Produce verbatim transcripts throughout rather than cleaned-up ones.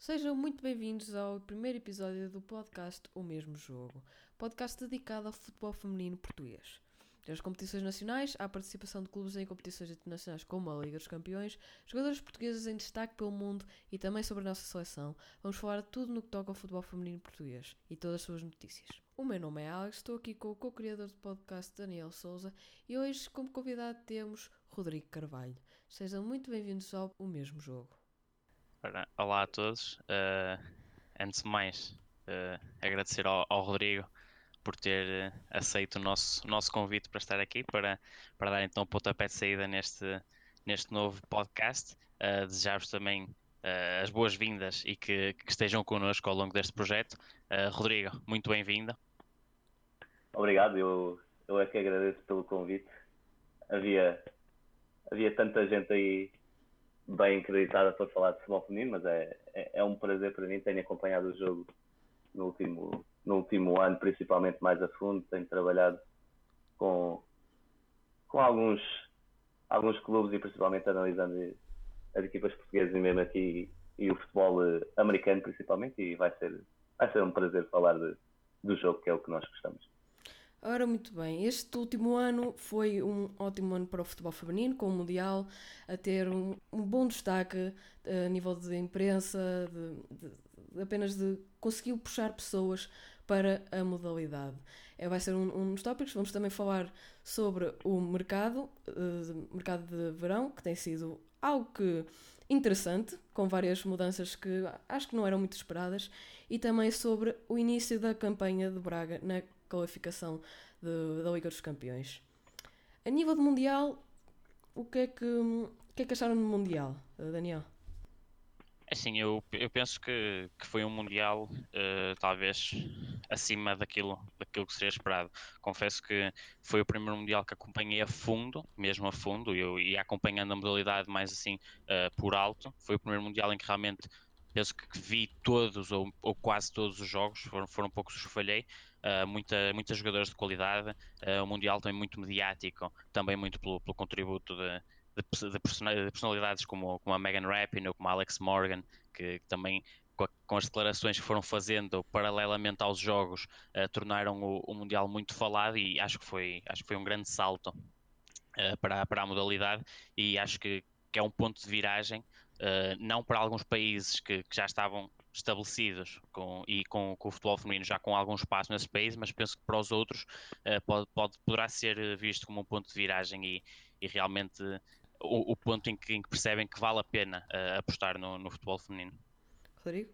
Sejam muito bem-vindos ao primeiro episódio do podcast O Mesmo Jogo, podcast dedicado ao futebol feminino português. Das competições nacionais, à participação de clubes em competições internacionais como a Liga dos Campeões, jogadores portugueses em destaque pelo mundo e também sobre a nossa seleção, vamos falar de tudo no que toca ao futebol feminino português e todas as suas notícias. O meu nome é Alex, estou aqui com o co-criador do podcast Daniel Souza e hoje como convidado temos Rodrigo Carvalho. Sejam muito bem-vindos ao O Mesmo Jogo. Olá a todos, uh, antes de mais uh, agradecer ao, ao Rodrigo por ter uh, aceito o nosso, nosso convite para estar aqui, para, para dar então o pontapé de saída neste, neste novo podcast. Uh, Desejar-vos também uh, as boas-vindas e que, que estejam connosco ao longo deste projeto. Uh, Rodrigo, muito bem-vindo. Obrigado, eu, eu é que agradeço pelo convite. Havia, havia tanta gente aí bem acreditada para falar de futebol feminino, mas é, é, é um prazer para mim. Tenho acompanhado o jogo no último, no último ano, principalmente mais a fundo. Tenho trabalhado com, com alguns, alguns clubes e principalmente analisando as equipas portuguesas e mesmo aqui e o futebol americano principalmente, e vai ser, vai ser um prazer falar de, do jogo, que é o que nós gostamos. Ora, muito bem, este último ano foi um ótimo ano para o futebol feminino, com o Mundial a ter um, um bom destaque a nível de imprensa, de, de, apenas de conseguir puxar pessoas para a modalidade. É, vai ser um, um dos tópicos. Vamos também falar sobre o mercado, uh, mercado de verão, que tem sido algo que interessante, com várias mudanças que acho que não eram muito esperadas, e também sobre o início da campanha de Braga na qualificação de, da Liga dos Campeões. A nível de Mundial, o que é que, o que, é que acharam do Mundial, Daniel? Assim, eu, eu penso que, que foi um Mundial uh, talvez acima daquilo, daquilo que seria esperado. Confesso que foi o primeiro Mundial que acompanhei a fundo, mesmo a fundo, eu ia acompanhando a modalidade mais assim uh, por alto. Foi o primeiro Mundial em que realmente penso que vi todos ou, ou quase todos os jogos, foram, foram poucos os que falhei. Uh, muita, muitas jogadoras de qualidade, uh, o Mundial também muito mediático, também muito pelo, pelo contributo de, de, de personalidades como, como a Megan Rapinoe, como a Alex Morgan, que, que também com, a, com as declarações que foram fazendo paralelamente aos jogos, uh, tornaram o, o Mundial muito falado, e acho que foi, acho que foi um grande salto uh, para, para a modalidade, e acho que, que é um ponto de viragem, uh, não para alguns países que, que já estavam estabelecidos com, e com, com o futebol feminino já com algum espaço nesse país, mas penso que para os outros uh, pode, pode, poderá ser visto como um ponto de viragem e, e realmente uh, o, o ponto em que, em que percebem que vale a pena uh, apostar no, no futebol feminino. Rodrigo?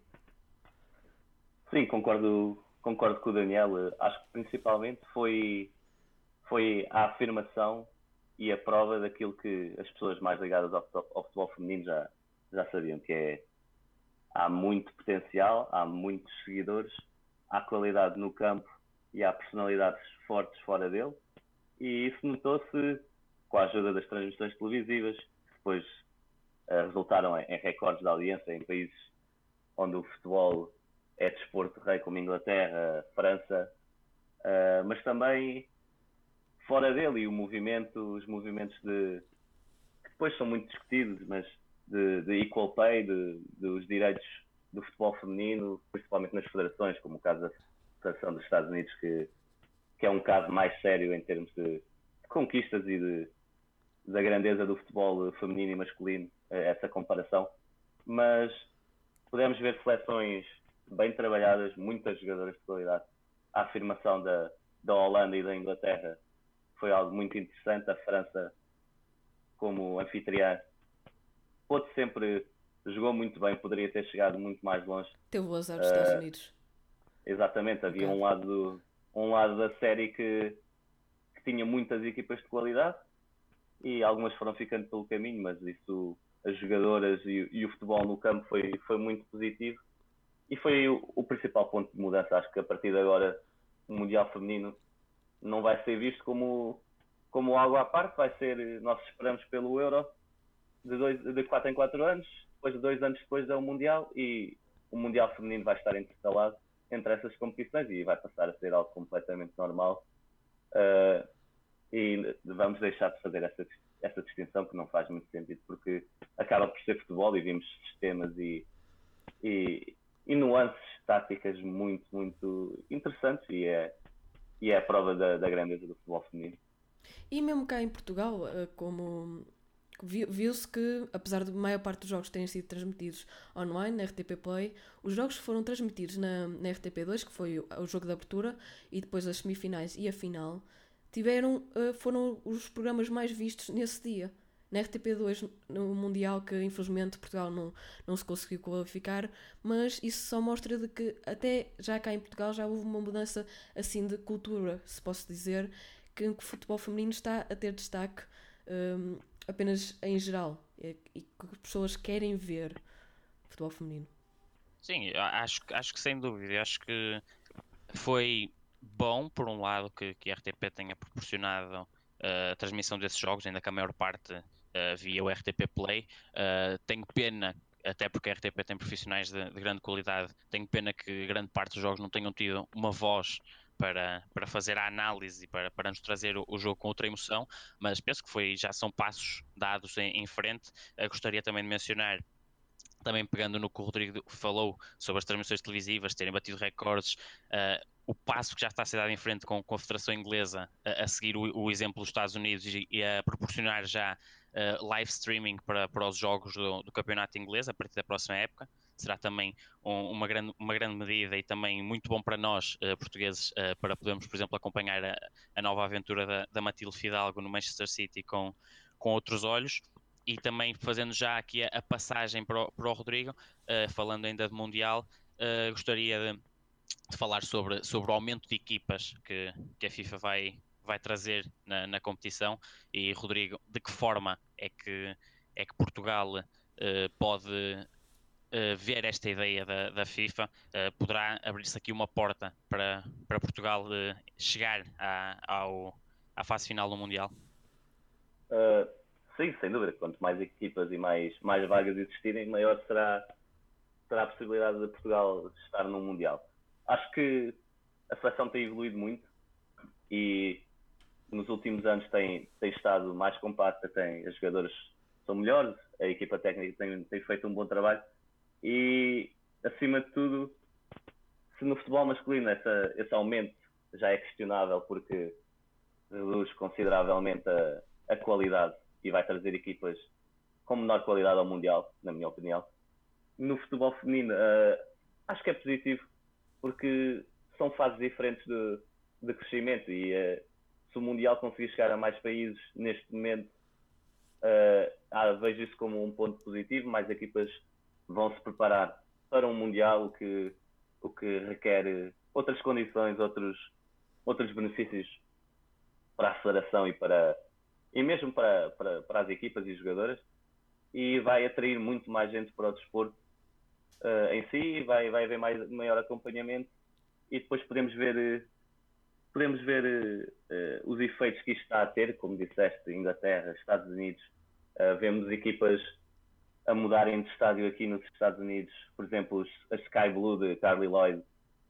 Sim, concordo, concordo com o Daniel. Acho que principalmente foi, foi a afirmação e a prova daquilo que as pessoas mais ligadas ao, ao futebol feminino já, já sabiam, que é: há muito potencial, há muitos seguidores, há qualidade no campo e há personalidades fortes fora dele. E isso notou-se com a ajuda das transmissões televisivas, que depois uh, resultaram em, em recordes de audiência em países onde o futebol é desporto rei, como Inglaterra, França, uh, mas também fora dele, e o movimento, os movimentos de, que depois são muito discutidos, mas De, de equal pay, de, dos direitos do futebol feminino, principalmente nas federações, como o caso da Federação dos Estados Unidos, que, que é um caso mais sério em termos de, de conquistas e de, da grandeza do futebol feminino e masculino, essa comparação. Mas podemos ver seleções bem trabalhadas, muitas jogadoras de qualidade. A afirmação da, da Holanda e da Inglaterra foi algo muito interessante. A França, como anfitriã, Pôde sempre, jogou muito bem, poderia ter chegado muito mais longe. Teve o azar dos uh, Estados Unidos. Exatamente, havia okay. um, lado do, um lado da série que, que tinha muitas equipas de qualidade e algumas foram ficando pelo caminho, mas isso, as jogadoras e, e o futebol no campo foi, foi muito positivo. E foi o, o principal ponto de mudança. Acho que a partir de agora o Mundial Feminino não vai ser visto como, como algo à parte, vai ser, nós esperamos pelo Euro, De, dois, de quatro em quatro anos, depois de dois anos depois é o Mundial, e o Mundial Feminino vai estar intercalado entre essas competições e vai passar a ser algo completamente normal, uh, e vamos deixar de fazer essa, essa distinção, que não faz muito sentido, porque acaba por ser futebol e vimos sistemas e, e, táticas muito, muito interessantes e é, e é a prova da, da grandeza do futebol feminino. E mesmo cá em Portugal, como viu-se que, apesar de a maior parte dos jogos terem sido transmitidos online, na R T P Play, os jogos foram transmitidos na, na R T P dois, que foi o, o jogo de abertura, e depois as semifinais e a final, tiveram, foram os programas mais vistos nesse dia. Na R T P dois, no Mundial, que infelizmente Portugal não, não se conseguiu qualificar, mas isso só mostra de que até já cá em Portugal já houve uma mudança assim de cultura, se posso dizer, que o futebol feminino está a ter destaque um, apenas em geral e que pessoas querem ver futebol feminino. Sim, acho, acho que sem dúvida. Acho que foi bom, por um lado, que, que a R T P tenha proporcionado uh, a transmissão desses jogos, ainda que a maior parte uh, via o R T P Play. Uh, tenho pena, até porque a R T P tem profissionais de, de grande qualidade, tenho pena que grande parte dos jogos não tenham tido uma voz Para, para fazer a análise, para, para nos trazer o, o jogo com outra emoção, mas penso que foi, já são passos dados em, em frente. Eu gostaria também de mencionar, também pegando no que o Rodrigo falou sobre as transmissões televisivas terem batido recordes, uh, o passo que já está a ser dado em frente com, com a Federação Inglesa a, a seguir o, o exemplo dos Estados Unidos e, e a proporcionar já uh, live streaming para, para os jogos do, do campeonato inglês a partir da próxima época. Será também um, uma, grande, uma grande medida e também muito bom para nós, uh, portugueses, uh, para podermos, por exemplo, acompanhar a, a nova aventura da, da Matilde Fidalgo no Manchester City com, com outros olhos. E também fazendo já aqui a, a passagem para o, para o Rodrigo, uh, falando ainda de Mundial, uh, gostaria de, de falar sobre, sobre o aumento de equipas que, que a FIFA vai, vai trazer na, na competição. E, Rodrigo, de que forma é que, é que Portugal uh, pode... Uh, ver esta ideia da, da FIFA, uh, poderá abrir-se aqui uma porta para, para Portugal uh, chegar à, ao, à fase final do Mundial? Uh, sim, sem dúvida. Quanto mais equipas e mais, mais vagas existirem, maior será, será a possibilidade de Portugal estar no Mundial. Acho que a seleção tem evoluído muito e nos últimos anos tem, tem estado mais compacta, tem, as jogadoras são melhores, a equipa técnica tem, tem feito um bom trabalho. E, acima de tudo, se no futebol masculino essa, esse aumento já é questionável porque reduz consideravelmente a, a qualidade e vai trazer equipas com menor qualidade ao Mundial, na minha opinião. No futebol feminino, uh, acho que é positivo porque são fases diferentes de, de crescimento e uh, se o Mundial conseguir chegar a mais países neste momento, uh, ah, vejo isso como um ponto positivo, mais equipas vão se preparar para um Mundial, o que, o que requer outras condições, outros, outros benefícios para a federação e, para, e mesmo para, para, para as equipas e jogadoras, e vai atrair muito mais gente para o desporto uh, em si, vai, vai haver mais, maior acompanhamento e depois podemos ver, podemos ver uh, uh, os efeitos que isto está a ter, como disseste, Inglaterra, Estados Unidos, uh, vemos equipas a mudarem de estádio aqui nos Estados Unidos, por exemplo, a Sky Blue de Carly Lloyd,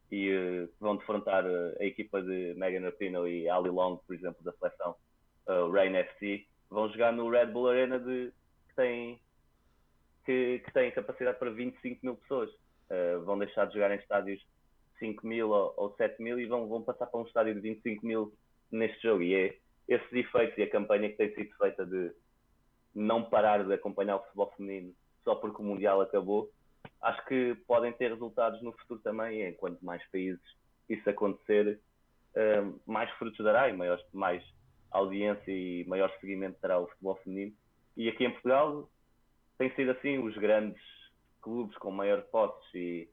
e uh, vão defrontar a equipa de Megan Rapinoe e Ali Long, por exemplo, da seleção uh, Rayane F C, vão jogar no Red Bull Arena de, que, tem, que, que tem capacidade para vinte e cinco mil pessoas. Uh, vão deixar de jogar em estádios de cinco mil ou, ou sete mil e vão, vão passar para um estádio de vinte e cinco mil neste jogo. E é esses efeitos e a campanha que tem sido feita de não parar de acompanhar o futebol feminino só porque o Mundial acabou, acho que podem ter resultados no futuro também, e enquanto mais países isso acontecer, mais frutos dará e maior, mais audiência e maior seguimento terá o futebol feminino. E aqui em Portugal tem sido assim, os grandes clubes com maior posses e,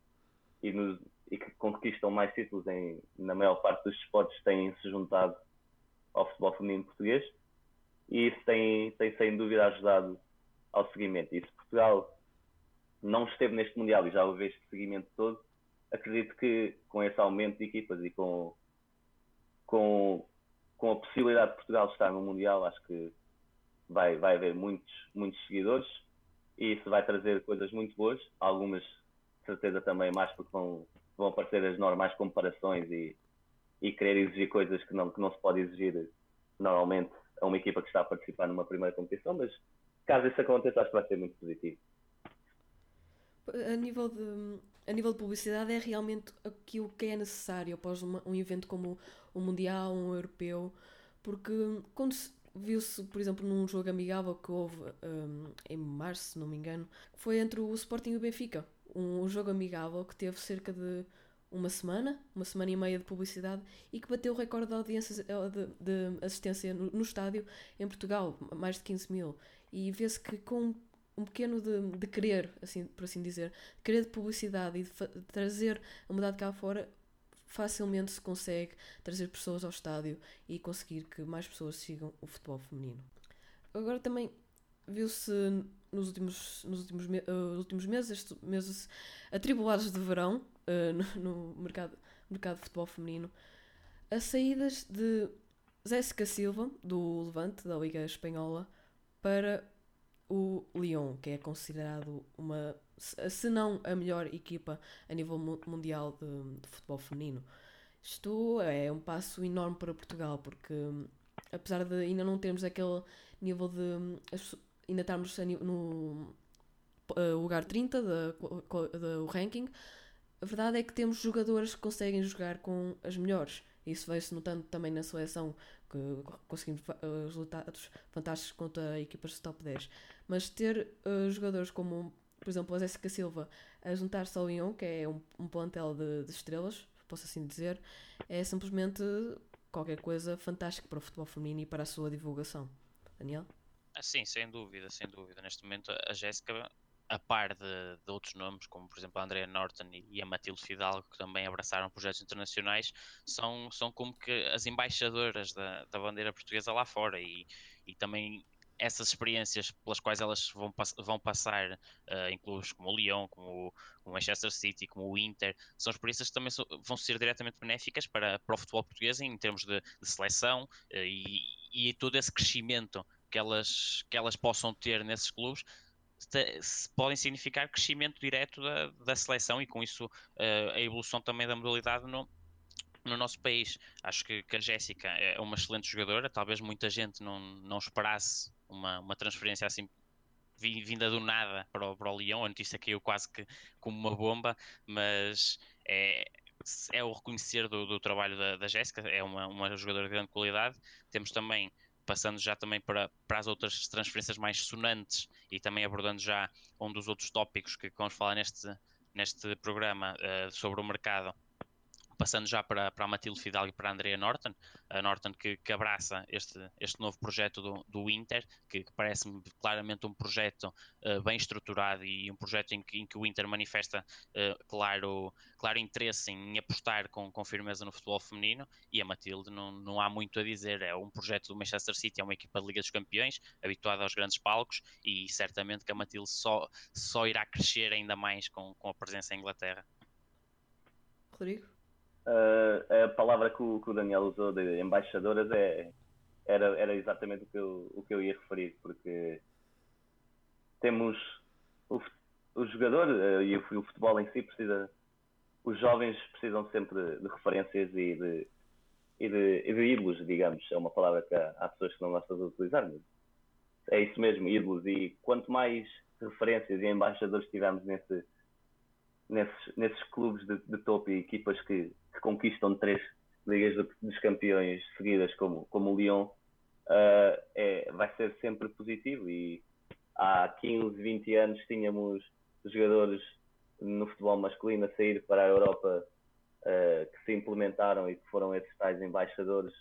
e, nos, e que conquistam mais títulos em, na maior parte dos esportes têm se juntado ao futebol feminino português. E isso tem, tem, sem dúvida, ajudado ao seguimento. E se Portugal não esteve neste Mundial e já houve este seguimento todo, acredito que com esse aumento de equipas e com, com, com a possibilidade de Portugal estar no Mundial, acho que vai, vai haver muitos, muitos seguidores e isso vai trazer coisas muito boas. Algumas, de certeza, também mais porque vão, vão aparecer as normais comparações e, e querer exigir coisas que não, que não se pode exigir normalmente a uma equipa que está a participar numa primeira competição, mas caso isso aconteça, acho que vai ser muito positivo. a nível de, a nível de publicidade é realmente aquilo que é necessário após uma, um evento como o Mundial, um Europeu, porque quando se viu-se, por exemplo, num jogo amigável que houve um, em março, se não me engano, foi entre o Sporting e o Benfica, um jogo amigável que teve cerca de uma semana, uma semana e meia de publicidade e que bateu o recorde de, audiência, de, de assistência no, no estádio em Portugal, mais de quinze mil. E vê-se que com um pequeno de, de querer, assim, por assim dizer, querer de publicidade e de, fa- de trazer a mudar de cá fora, facilmente se consegue trazer pessoas ao estádio e conseguir que mais pessoas sigam o futebol feminino. Agora também viu-se nos últimos, nos últimos, me- uh, últimos meses, estes meses atribulados de verão, Uh, no, no mercado, mercado de futebol feminino, as saídas de Jéssica Silva, do Levante, da Liga Espanhola, para o Lyon, que é considerado uma, se não a melhor equipa a nível mu- mundial de, de futebol feminino. Isto é um passo enorme para Portugal, porque apesar de ainda não termos aquele nível de... ainda estarmos no uh, lugar trinta do ranking, a verdade é que temos jogadoras que conseguem jogar com as melhores. Isso veio-se notando também na seleção, que conseguimos resultados fantásticos contra equipas de top dez. Mas ter uh, jogadores como, por exemplo, a Jéssica Silva a juntar-se ao Lyon, que é um, um plantel de, de estrelas, posso assim dizer, é simplesmente qualquer coisa fantástica para o futebol feminino e para a sua divulgação. Daniel? Ah, sim, sem dúvida, sem dúvida. Neste momento a Jéssica... a par de, de outros nomes, como por exemplo a Andrea Norton e a Matilde Fidalgo, que também abraçaram projetos internacionais, são, são como que as embaixadoras da, da bandeira portuguesa lá fora, e, e também essas experiências pelas quais elas vão, vão passar uh, em clubes como o Lyon, como o, como o Manchester City, como o Inter, são experiências que também so, vão ser diretamente benéficas para, para o futebol português em termos de, de seleção uh, e, e todo esse crescimento que elas, que elas possam ter nesses clubes, podem significar crescimento direto da, da seleção e com isso uh, a evolução também da modalidade no, no nosso país. Acho que, que a Jéssica é uma excelente jogadora, talvez muita gente não, não esperasse uma, uma transferência assim vinda do nada para o, para o Lyon. A notícia caiu quase que como uma bomba, mas é, é o reconhecer do, do trabalho da, da Jéssica, é uma, uma jogadora de grande qualidade. Temos também, passando já também para, para as outras transferências mais sonantes e também abordando já um dos outros tópicos que vamos falar neste, neste programa uh, sobre o mercado, passando já para, para a Matilde Fidalgo e para a Andrea Norton, a Norton que, que abraça este, este novo projeto do, do Inter, que, que parece-me claramente um projeto uh, bem estruturado e um projeto em que, em que o Inter manifesta uh, claro, claro interesse em apostar com, com firmeza no futebol feminino. E a Matilde não, não há muito a dizer, é um projeto do Manchester City, é uma equipa de Liga dos Campeões, habituada aos grandes palcos, e certamente que a Matilde só, só irá crescer ainda mais com, com a presença em Inglaterra. Rodrigo? Uh, a palavra que o, que o Daniel usou de embaixadoras é, era, era exatamente o que, eu, o que eu ia referir, porque temos o, o jogador uh, e o, o futebol em si precisa, os jovens precisam sempre de referências e de, e de, e de ídolos, digamos, é uma palavra que há, há pessoas que não gostam de utilizar, mas é isso mesmo, ídolos, e quanto mais referências e embaixadores tivermos nesse Nesses, nesses clubes de, de topo e equipas que, que conquistam três ligas do, dos campeões seguidas, como, como o Lyon, uh, é, vai ser sempre positivo. E há quinze, vinte anos tínhamos jogadores no futebol masculino a sair para a Europa uh, que se implementaram e que foram esses tais embaixadores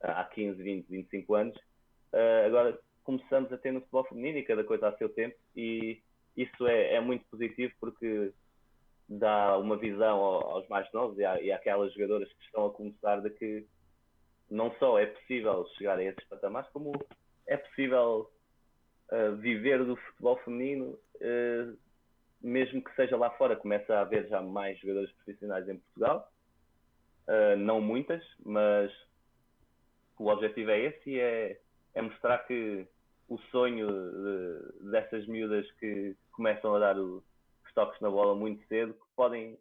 há quinze, vinte, vinte e cinco anos. Uh, agora começamos a ter no futebol feminino e cada coisa a seu tempo, e isso é, é muito positivo porque dá uma visão aos mais novos e, à, e àquelas jogadoras que estão a começar de que não só é possível chegar a esses patamares, como é possível uh, viver do futebol feminino, uh, mesmo que seja lá fora. Começa a haver já mais jogadores profissionais em Portugal, uh, não muitas, mas o objetivo é esse, e é, é mostrar que o sonho de, dessas miúdas que começam a dar o toques na bola muito cedo, que podem,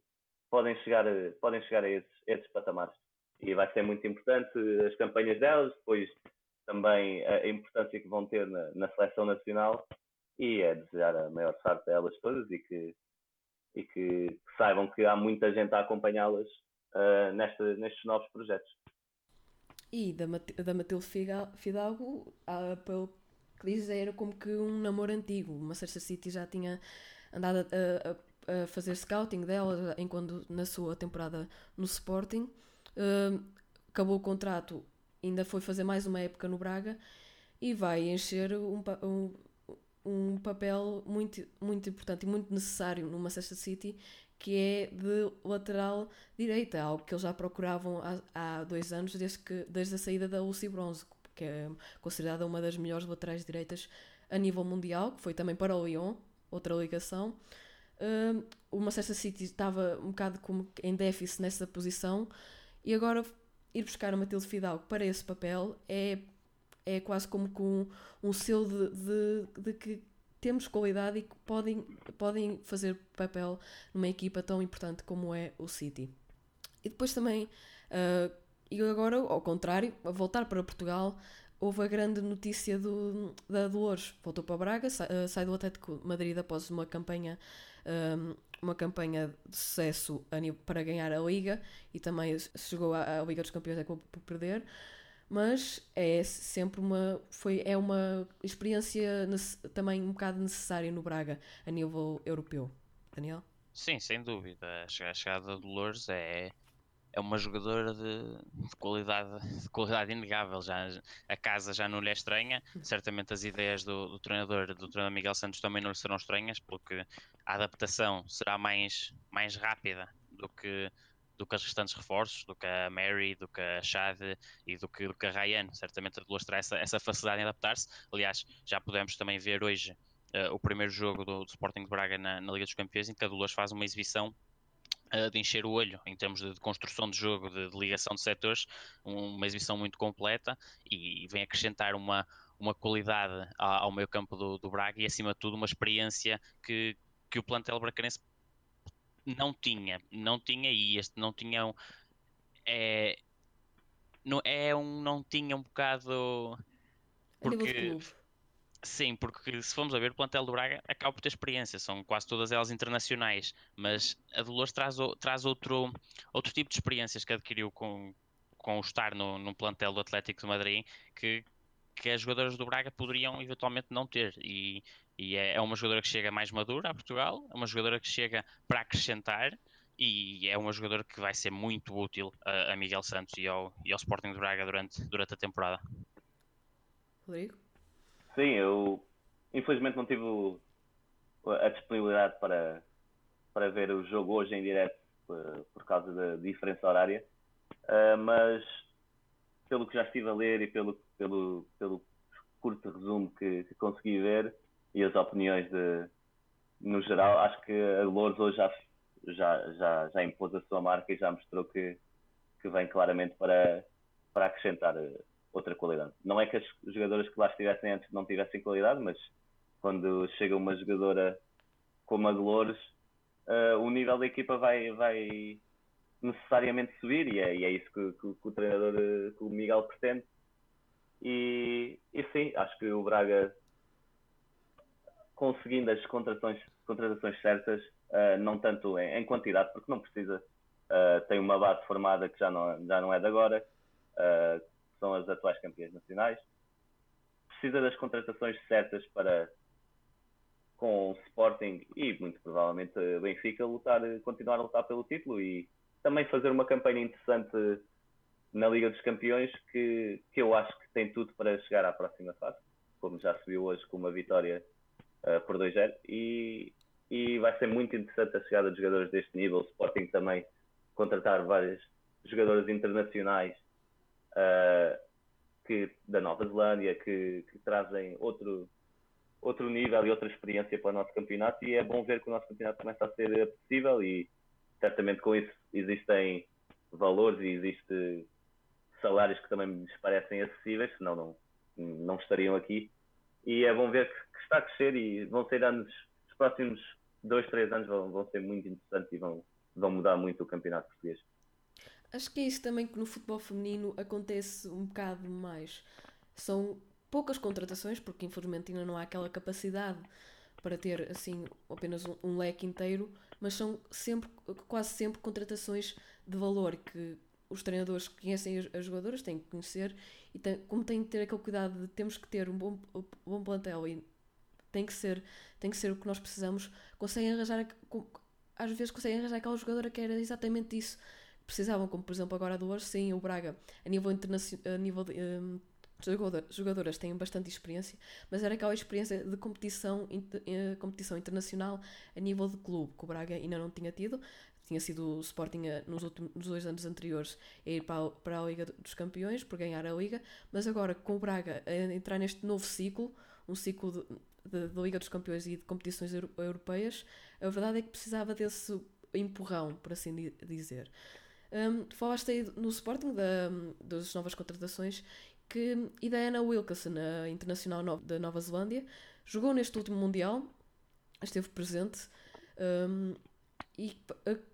podem chegar a, podem chegar a esses, esses patamares. E vai ser muito importante as campanhas delas, depois também a importância que vão ter na, na seleção nacional, e é desejar a maior sorte a elas todas e que e que, que saibam que há muita gente a acompanhá-las uh, nesta, nestes novos projetos. E da, Mat- da Matilde Fidalgo, há, pelo que diz, era como que um namoro antigo. O Manchester City já tinha andado a, a, a fazer scouting dela enquanto na sua temporada no Sporting. Uh, acabou o contrato, ainda foi fazer mais uma época no Braga e vai encher um, um, um papel muito, muito importante e muito necessário no Manchester City, que é de lateral direita, algo que eles já procuravam há, há dois anos, desde, que, desde a saída da Lucy Bronze, que é considerada uma das melhores laterais direitas a nível mundial, que foi também para o Lyon, outra ligação. Uh, o Manchester City estava um bocado como em déficit nessa posição e agora ir buscar a Matilde Fidalgo para esse papel é, é quase como com um selo de, de, de que temos qualidade e que podem, podem fazer papel numa equipa tão importante como é o City. E depois também, uh, e agora ao contrário, a voltar para Portugal, houve a grande notícia do, da Dolores. Voltou para Braga, sai, uh, sai do Atlético de Madrid após uma campanha, um, uma campanha de sucesso a nível, para ganhar a Liga, e também chegou à, à Liga dos Campeões, acabou por perder. Mas é sempre uma, foi, é uma experiência nesse, também um bocado necessária no Braga, a nível europeu. Daniel? Sim, sem dúvida. A chegada da Dolores é, é uma jogadora de, de, qualidade, de qualidade inegável. Já, a casa já não lhe é estranha. Certamente as ideias do, do treinador, do treinador Miguel Santos, também não lhe serão estranhas, porque a adaptação será mais, mais rápida do que... do que os restantes reforços, do que a Mary, do que a Chad e do que, do que a Rayane. Certamente a Dolores terá essa, essa facilidade em adaptar-se. Aliás, já podemos também ver hoje uh, o primeiro jogo do, do Sporting de Braga na, na Liga dos Campeões, em que a Dolores faz uma exibição uh, de encher o olho, em termos de, de construção de jogo, de, de ligação de setores, um, uma exibição muito completa e, e vem acrescentar uma, uma qualidade ao, ao meio campo do, do Braga e, acima de tudo, uma experiência que, que o plantel bracarense não tinha, não tinha e este não tinha um, é, não, é um, não tinha um bocado, porque, sim, porque se formos a ver o plantel do Braga acaba por ter experiência, são quase todas elas internacionais, mas a Dolores traz, traz outro, outro tipo de experiências que adquiriu com, com o estar no, no plantel do Atlético de Madrid, que, que as jogadoras do Braga poderiam eventualmente não ter, e E é uma jogadora que chega mais madura a Portugal, é uma jogadora que chega para acrescentar e é uma jogadora que vai ser muito útil a, a Miguel Santos e ao, e ao Sporting de Braga durante, durante a temporada. Rodrigo? Sim, eu infelizmente não tive a disponibilidade para, para ver o jogo hoje em direto por, por causa da diferença horária, uh, mas pelo que já estive a ler e pelo, pelo, pelo curto resumo que, que consegui ver, e as opiniões de, no geral, acho que a Dolores hoje já, já, já, já impôs a sua marca e já mostrou que, que vem claramente para, para acrescentar outra qualidade. Não é que as jogadoras que lá estivessem antes não tivessem qualidade, mas quando chega uma jogadora como a Dolores, uh, o nível da equipa vai, vai necessariamente subir, e é, e é isso que, que, que o treinador, que o Miguel pretende. E, e sim, acho que o Braga, conseguindo as contratações, contratações certas, uh, não tanto em, em quantidade, porque não precisa, uh, tem uma base formada que já não, já não é de agora, uh, são as atuais campeãs nacionais, precisa das contratações certas para, com o Sporting e muito provavelmente Benfica, lutar, continuar a lutar pelo título e também fazer uma campanha interessante na Liga dos Campeões, que, que eu acho que tem tudo para chegar à próxima fase, como já se viu hoje com uma vitória Uh, por dois zero, e, e vai ser muito interessante a chegada de jogadores deste nível. O Sporting também contratar vários jogadores internacionais uh, que, da Nova Zelândia, que, que trazem outro, outro nível e outra experiência para o nosso campeonato, e é bom ver que o nosso campeonato começa a ser possível e certamente com isso existem valores e existem salários que também me parecem acessíveis, senão não, não estariam aqui, e é bom ver que está a crescer e vão ser anos, os próximos dois, três anos vão, vão ser muito interessantes e vão, vão mudar muito o campeonato português. Acho que é isso também que no futebol feminino acontece um bocado mais. São poucas contratações, porque infelizmente ainda não há aquela capacidade para ter assim apenas um, um leque inteiro, mas são sempre, quase sempre contratações de valor que os treinadores que conhecem as jogadoras têm que conhecer e tem, como têm que ter aquele cuidado de temos que ter um bom, um bom plantel e tem que, ser, tem que ser o que nós precisamos, conseguem arranjar, às vezes conseguem arranjar aquela jogadora que era exatamente isso que precisavam, como por exemplo agora a Dolores. Sim, o Braga a nível internacional, a nível de, um, jogadoras, jogadoras têm bastante experiência, mas era aquela experiência de competição, inter, competição internacional a nível de clube, que o Braga ainda não tinha tido. Tinha sido o Sporting nos, últimos, nos dois anos anteriores a ir para a, para a Liga dos Campeões, por ganhar a Liga, mas agora com o Braga a entrar neste novo ciclo, um ciclo da Liga dos Campeões e de competições euro, europeias, a verdade é que precisava desse empurrão, por assim dizer. Um, falaste aí no Sporting da, das novas contratações que, e da Anna Wilkinson, a internacional no, da Nova Zelândia, jogou neste último Mundial, esteve presente, um, e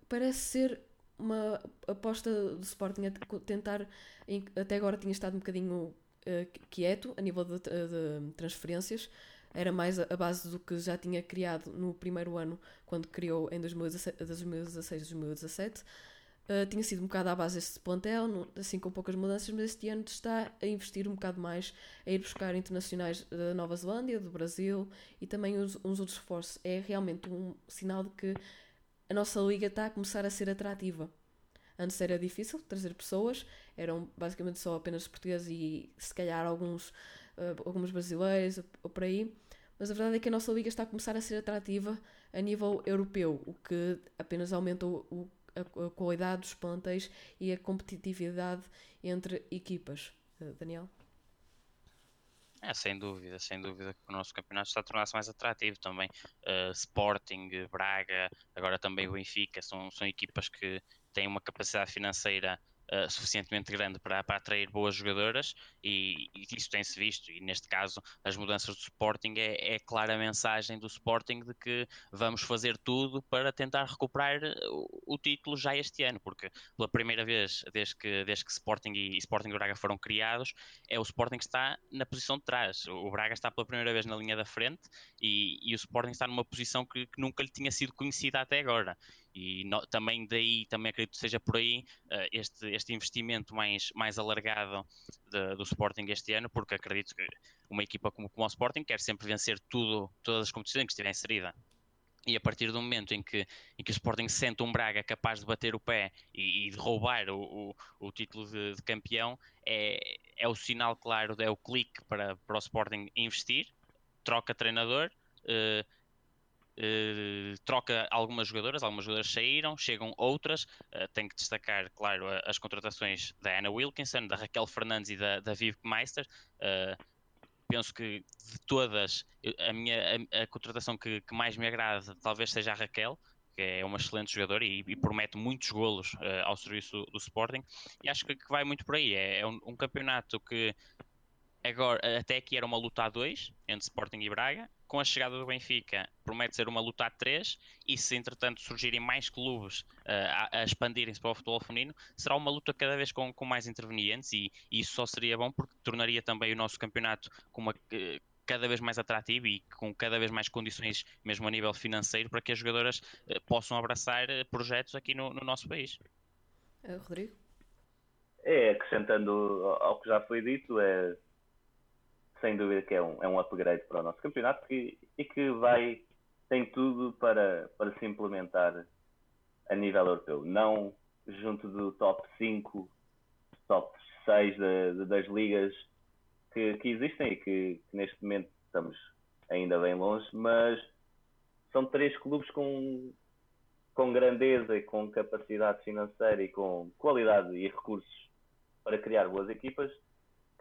parece ser uma aposta do Sporting a tentar, até agora tinha estado um bocadinho uh, quieto a nível de, de transferências, era mais a base do que já tinha criado no primeiro ano, quando criou em dois mil e dezasseis, dois mil e dezassete, uh, tinha sido um bocado à base deste plantel, no, assim com poucas mudanças, mas este ano está a investir um bocado mais, a ir buscar internacionais da Nova Zelândia, do Brasil e também uns, uns outros reforços. É realmente um sinal de que a nossa liga está a começar a ser atrativa. Antes era difícil trazer pessoas, eram basicamente só apenas portugueses e se calhar alguns, uh, alguns brasileiros ou por aí, mas a verdade é que a nossa liga está a começar a ser atrativa a nível europeu, o que apenas aumenta o, a, a qualidade dos plantéis e a competitividade entre equipas. Uh, Daniel? É, sem dúvida, sem dúvida que o nosso campeonato está a tornar-se mais atrativo também. Uh, Sporting, Braga, agora também o Benfica, são, são equipas que têm uma capacidade financeira uh, suficientemente grande para, para atrair boas jogadoras e, e isso tem-se visto. E neste caso, as mudanças do Sporting é, é clara a mensagem do Sporting de que vamos fazer tudo para tentar recuperar o, o título já este ano, porque pela primeira vez desde que, desde que Sporting e Sporting e Braga foram criados, é o Sporting que está na posição de trás. O Braga está pela primeira vez na linha da frente e, e o Sporting está numa posição que, que nunca lhe tinha sido conhecida até agora. E no, também daí, também acredito que seja por aí uh, este, este investimento mais, mais alargado de, do Sporting este ano, porque acredito que uma equipa como, como o Sporting quer sempre vencer tudo, todas as competições em que estiver inserida. E a partir do momento em que, em que o Sporting sente um Braga capaz de bater o pé e, e de roubar o, o, o título de, de campeão, é, é o sinal claro, é o clique para, para o Sporting investir, troca treinador, uh, Uh, troca algumas jogadoras, algumas jogadoras saíram, chegam outras. Uh, tenho que destacar, claro, as contratações da Anna Wilkinson, da Raquel Fernandes e da, da Viv Meister. Uh, penso que de todas, a, minha, a, a contratação que, que mais me agrada talvez seja a Raquel, que é uma excelente jogadora e, e promete muitos golos uh, ao serviço do Sporting. E acho que, que vai muito por aí. É, é um, um campeonato que agora, até aqui era uma luta a dois entre Sporting e Braga. Com a chegada do Benfica, promete ser uma luta a três, e se entretanto surgirem mais clubes uh, a, a expandirem-se para o futebol feminino, será uma luta cada vez com, com mais intervenientes, e, e isso só seria bom porque tornaria também o nosso campeonato com uma, uh, cada vez mais atrativo e com cada vez mais condições, mesmo a nível financeiro, para que as jogadoras uh, possam abraçar uh, projetos aqui no, no nosso país. Uh, Rodrigo? É, acrescentando ao que já foi dito, é... sem dúvida que é um, é um upgrade para o nosso campeonato que, e que vai, tem tudo para, para se implementar a nível europeu. Não junto do top cinco, top seis de, de, das ligas que, que existem e que, que neste momento estamos ainda bem longe, mas são três clubes com, com grandeza e com capacidade financeira e com qualidade e recursos para criar boas equipas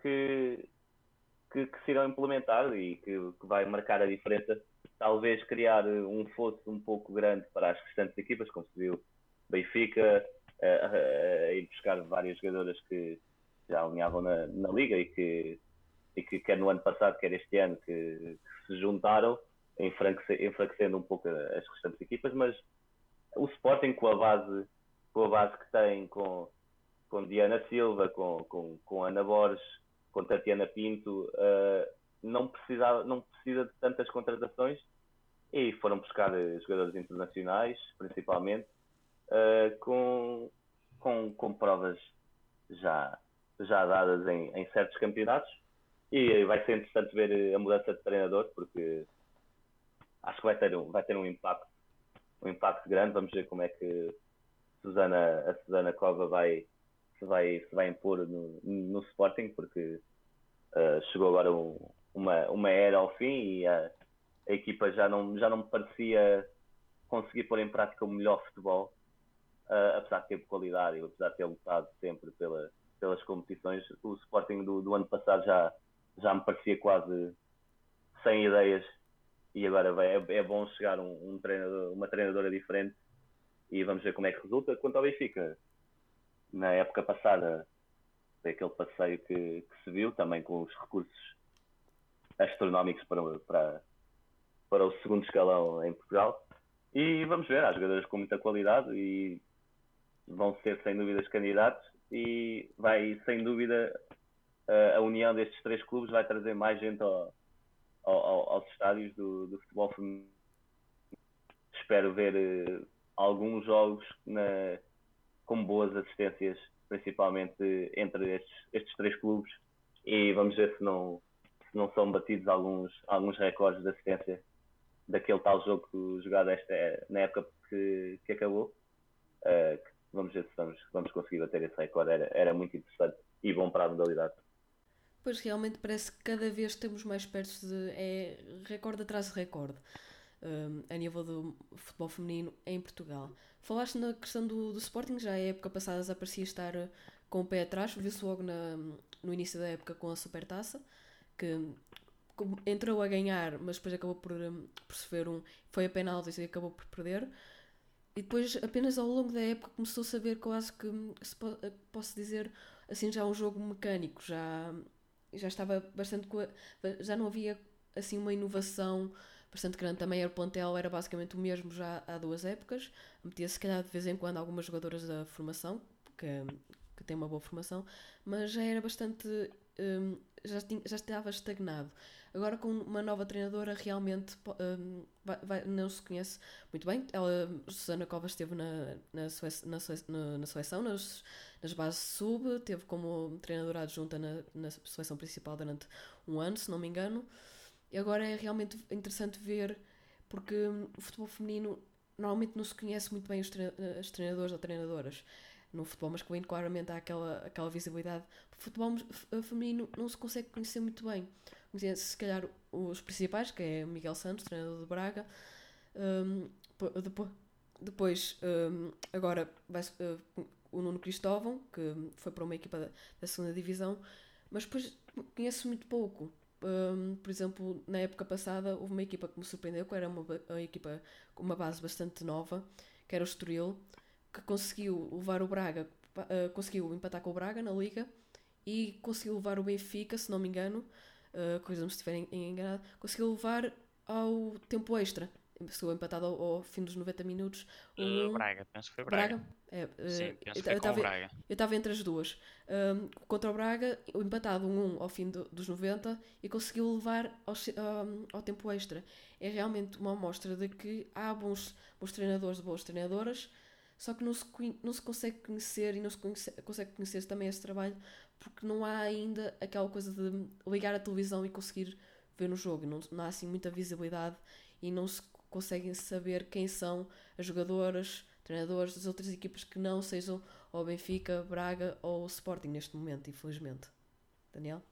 que... Que, que se irão implementar e que, que vai marcar a diferença, talvez criar um fosso um pouco grande para as restantes equipas, como se viu Benfica, a, a, a ir buscar várias jogadoras que já alinhavam na, na Liga e que, e que quer no ano passado, quer este ano, que, que se juntaram, enfraquecendo, enfraquecendo um pouco as restantes equipas, mas o Sporting com a base, com a base que tem, com, com Diana Silva, com, com, com Ana Borges, com Tatiana Pinto, uh, não, precisa, não precisa de tantas contratações e foram buscar jogadores internacionais, principalmente, uh, com, com, com provas já, já dadas em, em certos campeonatos. E vai ser interessante ver a mudança de treinador, porque acho que vai ter um, vai ter um impacto, um impacto grande. Vamos ver como é que Susana, a Susana Cova vai, se, vai, se vai impor no, no Sporting, porque uh, chegou agora um, uma, uma era ao fim e a, a equipa já não, já não me parecia conseguir pôr em prática o melhor futebol, uh, apesar de ter qualidade, apesar de ter lutado sempre pela, pelas competições. O Sporting do, do ano passado já, já me parecia quase sem ideias. E agora vai, é, é bom chegar um, um treinador, uma treinadora diferente, e vamos ver como é que resulta. Quanto ao Benfica, na época passada, foi aquele passeio que, que se viu, também com os recursos astronómicos para, para, para o segundo escalão em Portugal. E vamos ver, há jogadores com muita qualidade e vão ser sem dúvida os candidatos, e vai sem dúvida a união destes três clubes vai trazer mais gente ao, ao, aos estádios do, do futebol feminino. Espero ver alguns jogos na, com boas assistências, principalmente entre estes, estes três clubes, e vamos ver se não, se não são batidos alguns, alguns recordes de assistência daquele tal jogo jogado esta, na época que, que acabou. Uh, vamos ver se vamos, vamos conseguir bater esse recorde. Era, era muito interessante e bom para a modalidade. Pois, realmente parece que cada vez estamos mais perto de é, recorde atrás de recorde. Um, a nível do futebol feminino em Portugal. Falaste na questão do, do Sporting, já a época passada já parecia estar com o pé atrás, viu-se logo na, no início da época com a Supertaça, que entrou a ganhar, mas depois acabou por, por sofrer um, foi a penaltis e acabou por perder, e depois apenas ao longo da época começou-se a ver quase que, se po- posso dizer, assim já um jogo mecânico, já, já estava bastante, já não havia assim uma inovação bastante grande. Também era o plantel, era basicamente o mesmo já há duas épocas, metia-se se calhar de vez em quando algumas jogadoras da formação, que, que tem uma boa formação, mas já era bastante, um, já, tinha, já estava estagnado. Agora com uma nova treinadora realmente um, vai, vai, não se conhece muito bem. Ela, Susana Cova, esteve na, na, seleção, na, seleção, na seleção, nas, nas bases sub, teve como treinadora adjunta na, na seleção principal durante um ano, se não me engano. E agora é realmente interessante ver, porque o futebol feminino normalmente não se conhece muito bem os treina- as treinadores ou treinadoras. No futebol masculino claramente há aquela, aquela visibilidade. O futebol feminino não se consegue conhecer muito bem. Conhece se calhar os principais, que é Miguel Santos, treinador de Braga. Um, depois, depois um, agora vai-se, uh, o Nuno Cristóvão, que foi para uma equipa da, da segunda divisão, mas depois conhece muito pouco. Um, por exemplo, na época passada houve uma equipa que me surpreendeu, que era uma, uma equipa com uma base bastante nova, que era o Estoril, que conseguiu levar o Braga, uh, conseguiu empatar com o Braga na Liga e conseguiu levar o Benfica, se não me engano, uh, corrijam-me se estiverem enganados, conseguiu levar ao tempo extra, se empatado ao, ao fim dos noventa minutos. Um, uh, Braga, penso que foi Braga. Braga? É, uh, Sim, penso que foi com o Braga. Eu estava entre as duas. Um, contra o Braga, empatado um a um ao fim do, dos noventa, e conseguiu levar ao, um, ao tempo extra. É realmente uma amostra de que há bons, bons treinadores, boas treinadoras, só que não se, não se consegue conhecer, e não se conhece, consegue conhecer também esse trabalho, porque não há ainda aquela coisa de ligar a televisão e conseguir ver no jogo. Não, não há assim muita visibilidade e não se conseguem saber quem são as jogadoras, treinadores das outras equipas que não sejam ou Benfica, Braga ou Sporting neste momento, infelizmente. Daniel?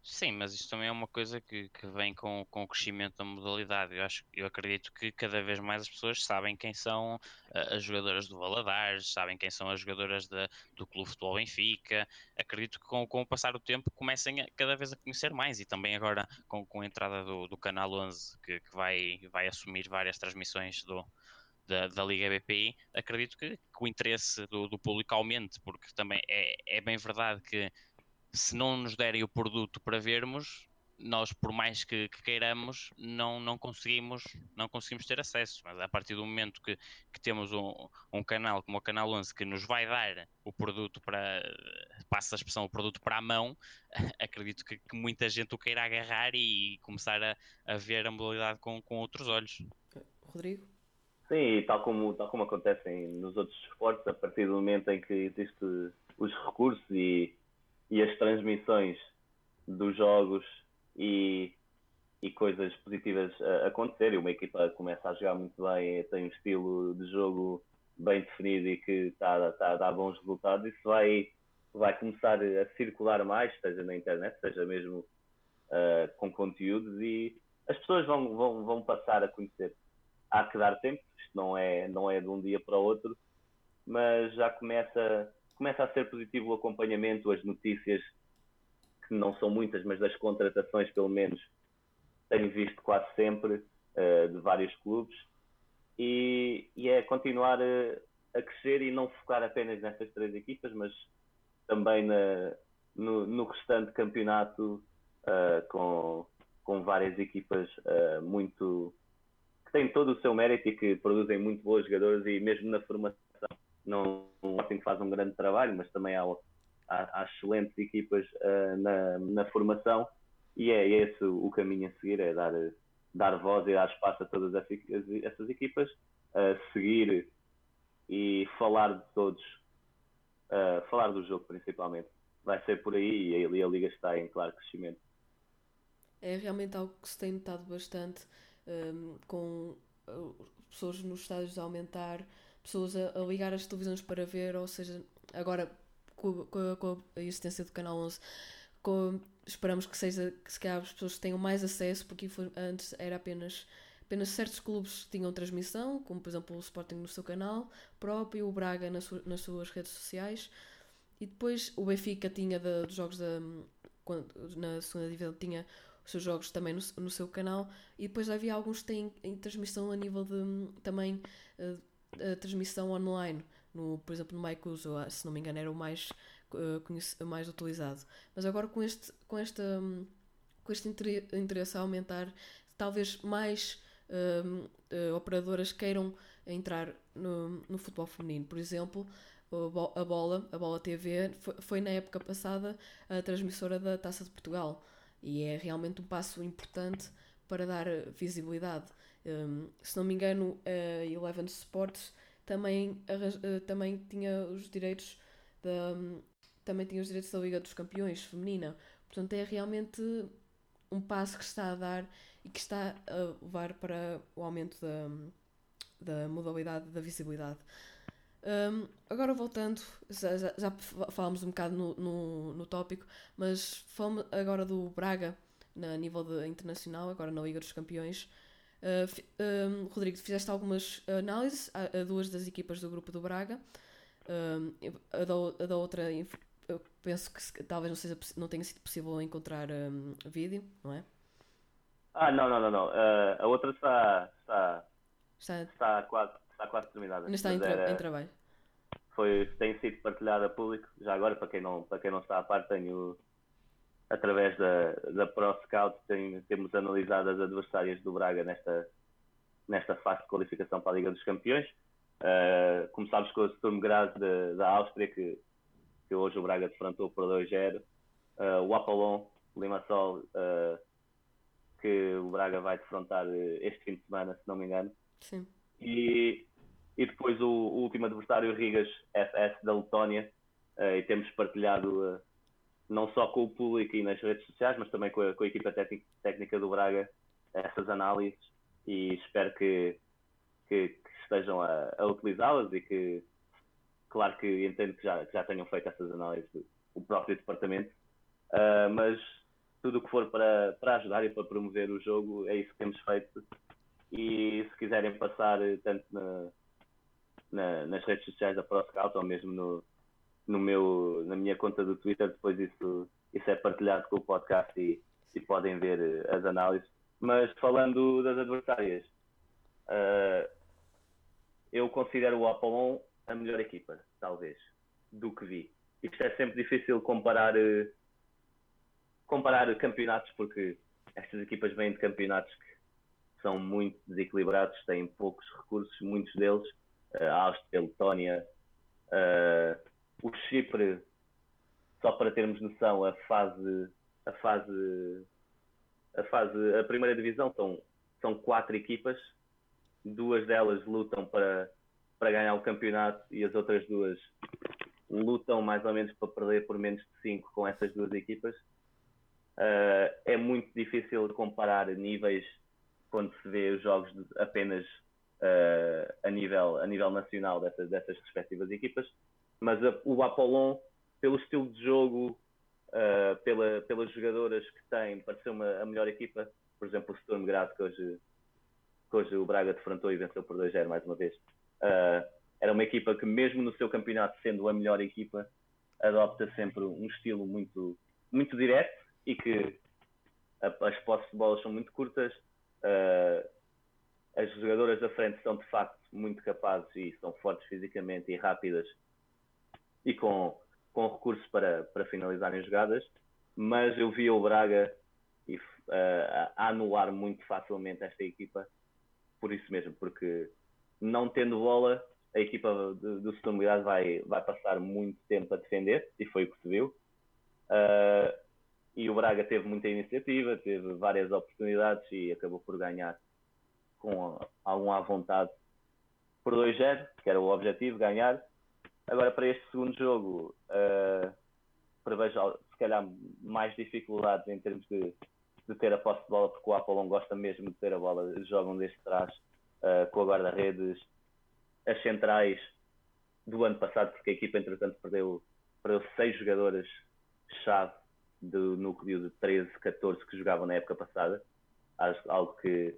Sim, mas isto também é uma coisa que, que vem com, com o crescimento da modalidade. Eu, acho, eu acredito que cada vez mais as pessoas sabem quem são as jogadoras do Valadares, sabem quem são as jogadoras da, do Clube Futebol Benfica. Acredito que com, com o passar do tempo comecem a, cada vez a conhecer mais, e também agora com, com a entrada do, do Canal onze, que, que vai, vai assumir várias transmissões do... Da, da Liga B P I, acredito que, que o interesse do, do público aumente, porque também é, é bem verdade que se não nos derem o produto para vermos, nós por mais que, que queiramos, não, não, conseguimos, não conseguimos ter acesso. Mas a partir do momento que, que temos um, um canal como o Canal onze, que nos vai dar o produto para, passa a expressão, o produto para a mão, acredito que, que muita gente o queira agarrar e começar a, a ver a modalidade com, com outros olhos. Rodrigo? Sim, tal como, tal como acontece nos outros esportes, a partir do momento em que existem os recursos e, e as transmissões dos jogos e, e coisas positivas a acontecerem, uma equipa começa a jogar muito bem, tem um estilo de jogo bem definido e que está tá a dar bons resultados, isso vai, vai começar a circular mais, seja na internet, seja mesmo uh, com conteúdos, e as pessoas vão, vão, vão passar a conhecer. Há que dar tempo, isto não é, não é de um dia para o outro, mas já começa, começa a ser positivo o acompanhamento, as notícias, que não são muitas, mas das contratações pelo menos, tenho visto quase sempre, uh, de vários clubes, e, e é continuar a, a crescer e não focar apenas nestas três equipas, mas também na, no, no restante campeonato, uh, com, com várias equipas uh, muito... que têm todo o seu mérito e que produzem muito bons jogadores, e mesmo na formação não assim que faz um grande trabalho, mas também há, há, há excelentes equipas uh, na, na formação, e é esse o caminho a seguir, é dar, dar voz e dar espaço a todas essas equipas, uh, seguir e falar de todos, uh, falar do jogo principalmente. Vai ser por aí, e a, a Liga está em claro crescimento. É realmente algo que se tem notado bastante, Um, com uh, pessoas nos estádios a aumentar, pessoas a, a ligar as televisões para ver, ou seja, agora com, com, com a existência do Canal onze, com, esperamos que seja que se calhar as pessoas tenham mais acesso, porque antes era apenas, apenas certos clubes que tinham transmissão, como por exemplo o Sporting no seu canal próprio, o Braga na su, nas suas redes sociais, e depois o Benfica tinha de, dos jogos da, na segunda divisão, tinha os seus jogos também no, no seu canal, e depois havia alguns que têm em transmissão a nível de também uh, a transmissão online, no, por exemplo no MyCuso, se não me engano era o mais, uh, conhece, mais utilizado, mas agora com este, com esta, um, com este interesse a aumentar, talvez mais uh, uh, operadoras queiram entrar no, no futebol feminino, por exemplo a Bola, a Bola T V foi, foi na época passada a transmissora da Taça de Portugal, e é realmente um passo importante para dar visibilidade. Um, se não me engano, a Eleven Sports também, uh, também tinha os direitos da, um, também tinha os direitos da Liga dos Campeões feminina. Portanto, é realmente um passo que está a dar e que está a levar para o aumento da, da modalidade, da visibilidade. Um, agora voltando, já, já, já falámos um bocado no, no, no tópico, mas falamos agora do Braga na nível de, internacional, agora na Liga dos Campeões. Uh, fi, um, Rodrigo, fizeste algumas análises a, a duas das equipas do grupo do Braga, um, a, da, a da outra eu penso que talvez não, seja, não tenha sido possível encontrar um, vídeo, não é? Ah, não, não, não, não. Uh, a outra está está, está... está quase Está quase terminada. Ainda está em, tra- era, em trabalho. Foi, tem sido partilhada a público. Já agora, para quem não, para quem não está à par, tenho, através da, da Pro Scout, tem, temos analisado as adversárias do Braga nesta, nesta fase de qualificação para a Liga dos Campeões. Uh, começámos com o Sturm Graz de, da Áustria, que, que hoje o Braga defrontou por dois a zero. Uh, o Apollon Limassol, uh, que o Braga vai defrontar este fim de semana, se não me engano. Sim. E, e depois o, o último adversário, o Rigas F S da Letónia, uh, e temos partilhado uh, não só com o público e nas redes sociais, mas também com a, com a equipa técnica, técnica do Braga, essas análises, e espero que, que, que estejam a, a utilizá-las e que, claro que entendo que já, que já tenham feito essas análises do, o próprio departamento, uh, mas tudo o que for para, para ajudar e para promover o jogo, é isso que temos feito. E se quiserem passar tanto na, na, nas redes sociais da ProScout ou mesmo no, no meu, na minha conta do Twitter, depois isso, isso é partilhado com o podcast e, e podem ver as análises. Mas falando das adversárias, uh, eu considero o Apollon a melhor equipa, talvez, do que vi. Isto é sempre difícil comparar, uh, comparar campeonatos, porque estas equipas vêm de campeonatos que são muito desequilibrados, têm poucos recursos, muitos deles, a Áustria, a Letónia, uh, o Chipre só para termos noção, a fase, a fase, a fase, a primeira divisão são, são quatro equipas, duas delas lutam para, para ganhar o campeonato e as outras duas lutam mais ou menos para perder por menos de cinco com essas duas equipas. Uh, é muito difícil comparar níveis quando se vê os jogos de, apenas uh, a, nível, a nível nacional dessas, dessas respectivas equipas, mas a, o Apollon, pelo estilo de jogo, uh, pela, pelas jogadoras que tem, pareceu uma, a melhor equipa. Por exemplo, o Sturm Graz, que hoje, que hoje o Braga defrontou e venceu por dois a zero mais uma vez. Uh, era uma equipa que, mesmo no seu campeonato sendo a melhor equipa, adopta sempre um estilo muito, muito direto e que a, as posses de bolas são muito curtas, uh, as jogadoras da frente são de facto muito capazes e são fortes fisicamente e rápidas e com, com recursos para, para finalizarem jogadas, mas eu via o Braga e, uh, a anular muito facilmente esta equipa, por isso mesmo, porque não tendo bola, a equipa do Sturm Graz vai, vai passar muito tempo a defender, e foi o que se viu. Uh, e o Braga teve muita iniciativa, teve várias oportunidades e acabou por ganhar com algum à vontade por dois a zero, que era o objetivo, ganhar. Agora, para este segundo jogo, uh, prevejo se calhar mais dificuldades em termos de, de ter a posse de bola, porque o Apollon gosta mesmo de ter a bola, jogam desde trás. Uh, com a guarda-redes, as centrais do ano passado, porque a equipa entretanto perdeu, perdeu seis jogadoras-chave do núcleo de treze, catorze que jogavam na época passada, algo que,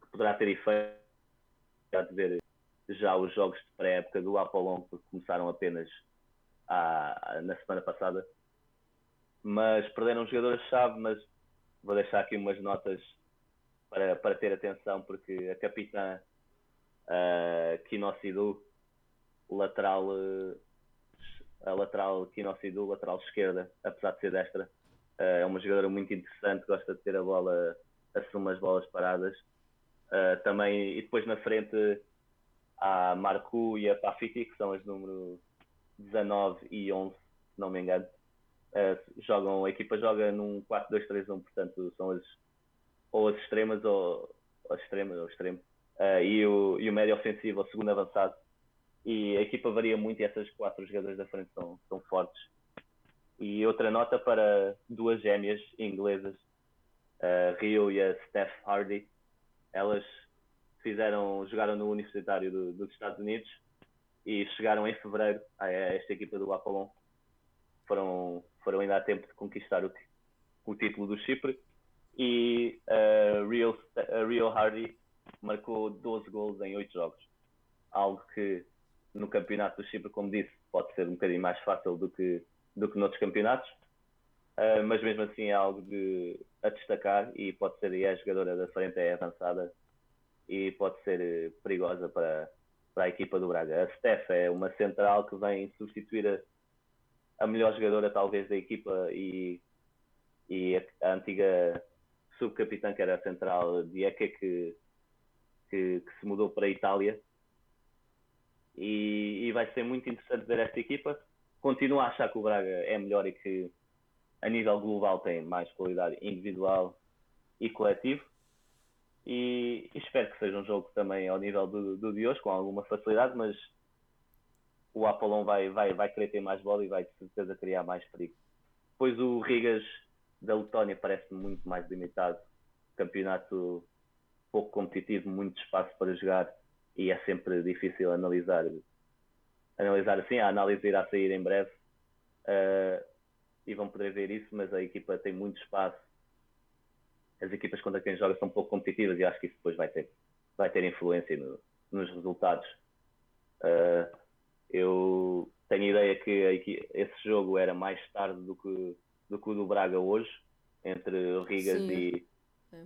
que poderá ter efeito de ver já os jogos de pré-época do Apollon, porque começaram apenas à, à, na semana passada, mas perderam jogadoras-chave. Mas vou deixar aqui umas notas Para, para ter atenção, porque a capitã uh, Kinossidu, lateral, uh, a lateral Kinossidu, lateral esquerda, apesar de ser destra, uh, é uma jogadora muito interessante, gosta de ter a bola, assume as bolas paradas. Uh, também, e depois na frente há Marcu e a Pafiti, que são as número dezanove e onze, se não me engano. Uh, jogam, a equipa joga num quatro dois três um, portanto são as ou as extremas, ou, ou, extremas, ou extremo, uh, e, o, e o médio ofensivo, o segundo avançado. E a equipa varia muito e essas quatro jogadoras da frente são, são fortes. E outra nota para duas gêmeas inglesas, a Rio e a Steph Hardy. Elas fizeram, jogaram no Universitário do, dos Estados Unidos e chegaram em fevereiro a esta equipa do Apollon. Foram, foram ainda a tempo de conquistar o, o título do Chipre. E uh, Rio, uh, Rio Hardy marcou doze golos em oito jogos, algo que no campeonato do Chipre, como disse, pode ser um bocadinho mais fácil do que, do que noutros campeonatos, uh, mas mesmo assim é algo de, a destacar, e pode ser, e a jogadora da frente é avançada e pode ser perigosa para, para a equipa do Braga. A Steph é uma central que vem substituir a, a melhor jogadora talvez da equipa e, e a, a antiga subcapitã, que era a central de Eka, que, que, que se mudou para a Itália, e, e vai ser muito interessante ver esta equipa. Continuo a achar que o Braga é melhor e que a nível global tem mais qualidade individual e coletivo, e, e espero que seja um jogo também ao nível do, do de hoje, com alguma facilidade, mas o Apollon vai, vai, vai querer ter mais bola e vai de certeza criar mais perigo. Depois o Rigas da Letónia parece muito mais limitado, campeonato pouco competitivo, muito espaço para jogar, e é sempre difícil analisar, analisar assim. A análise irá sair em breve, uh, e vão poder ver isso, mas a equipa tem muito espaço, as equipas contra quem joga são pouco competitivas, e acho que isso depois vai ter, vai ter influência no, nos resultados. Uh, eu tenho a ideia que a equi- esse jogo era mais tarde do que do que o do Braga hoje, entre o Rigas e,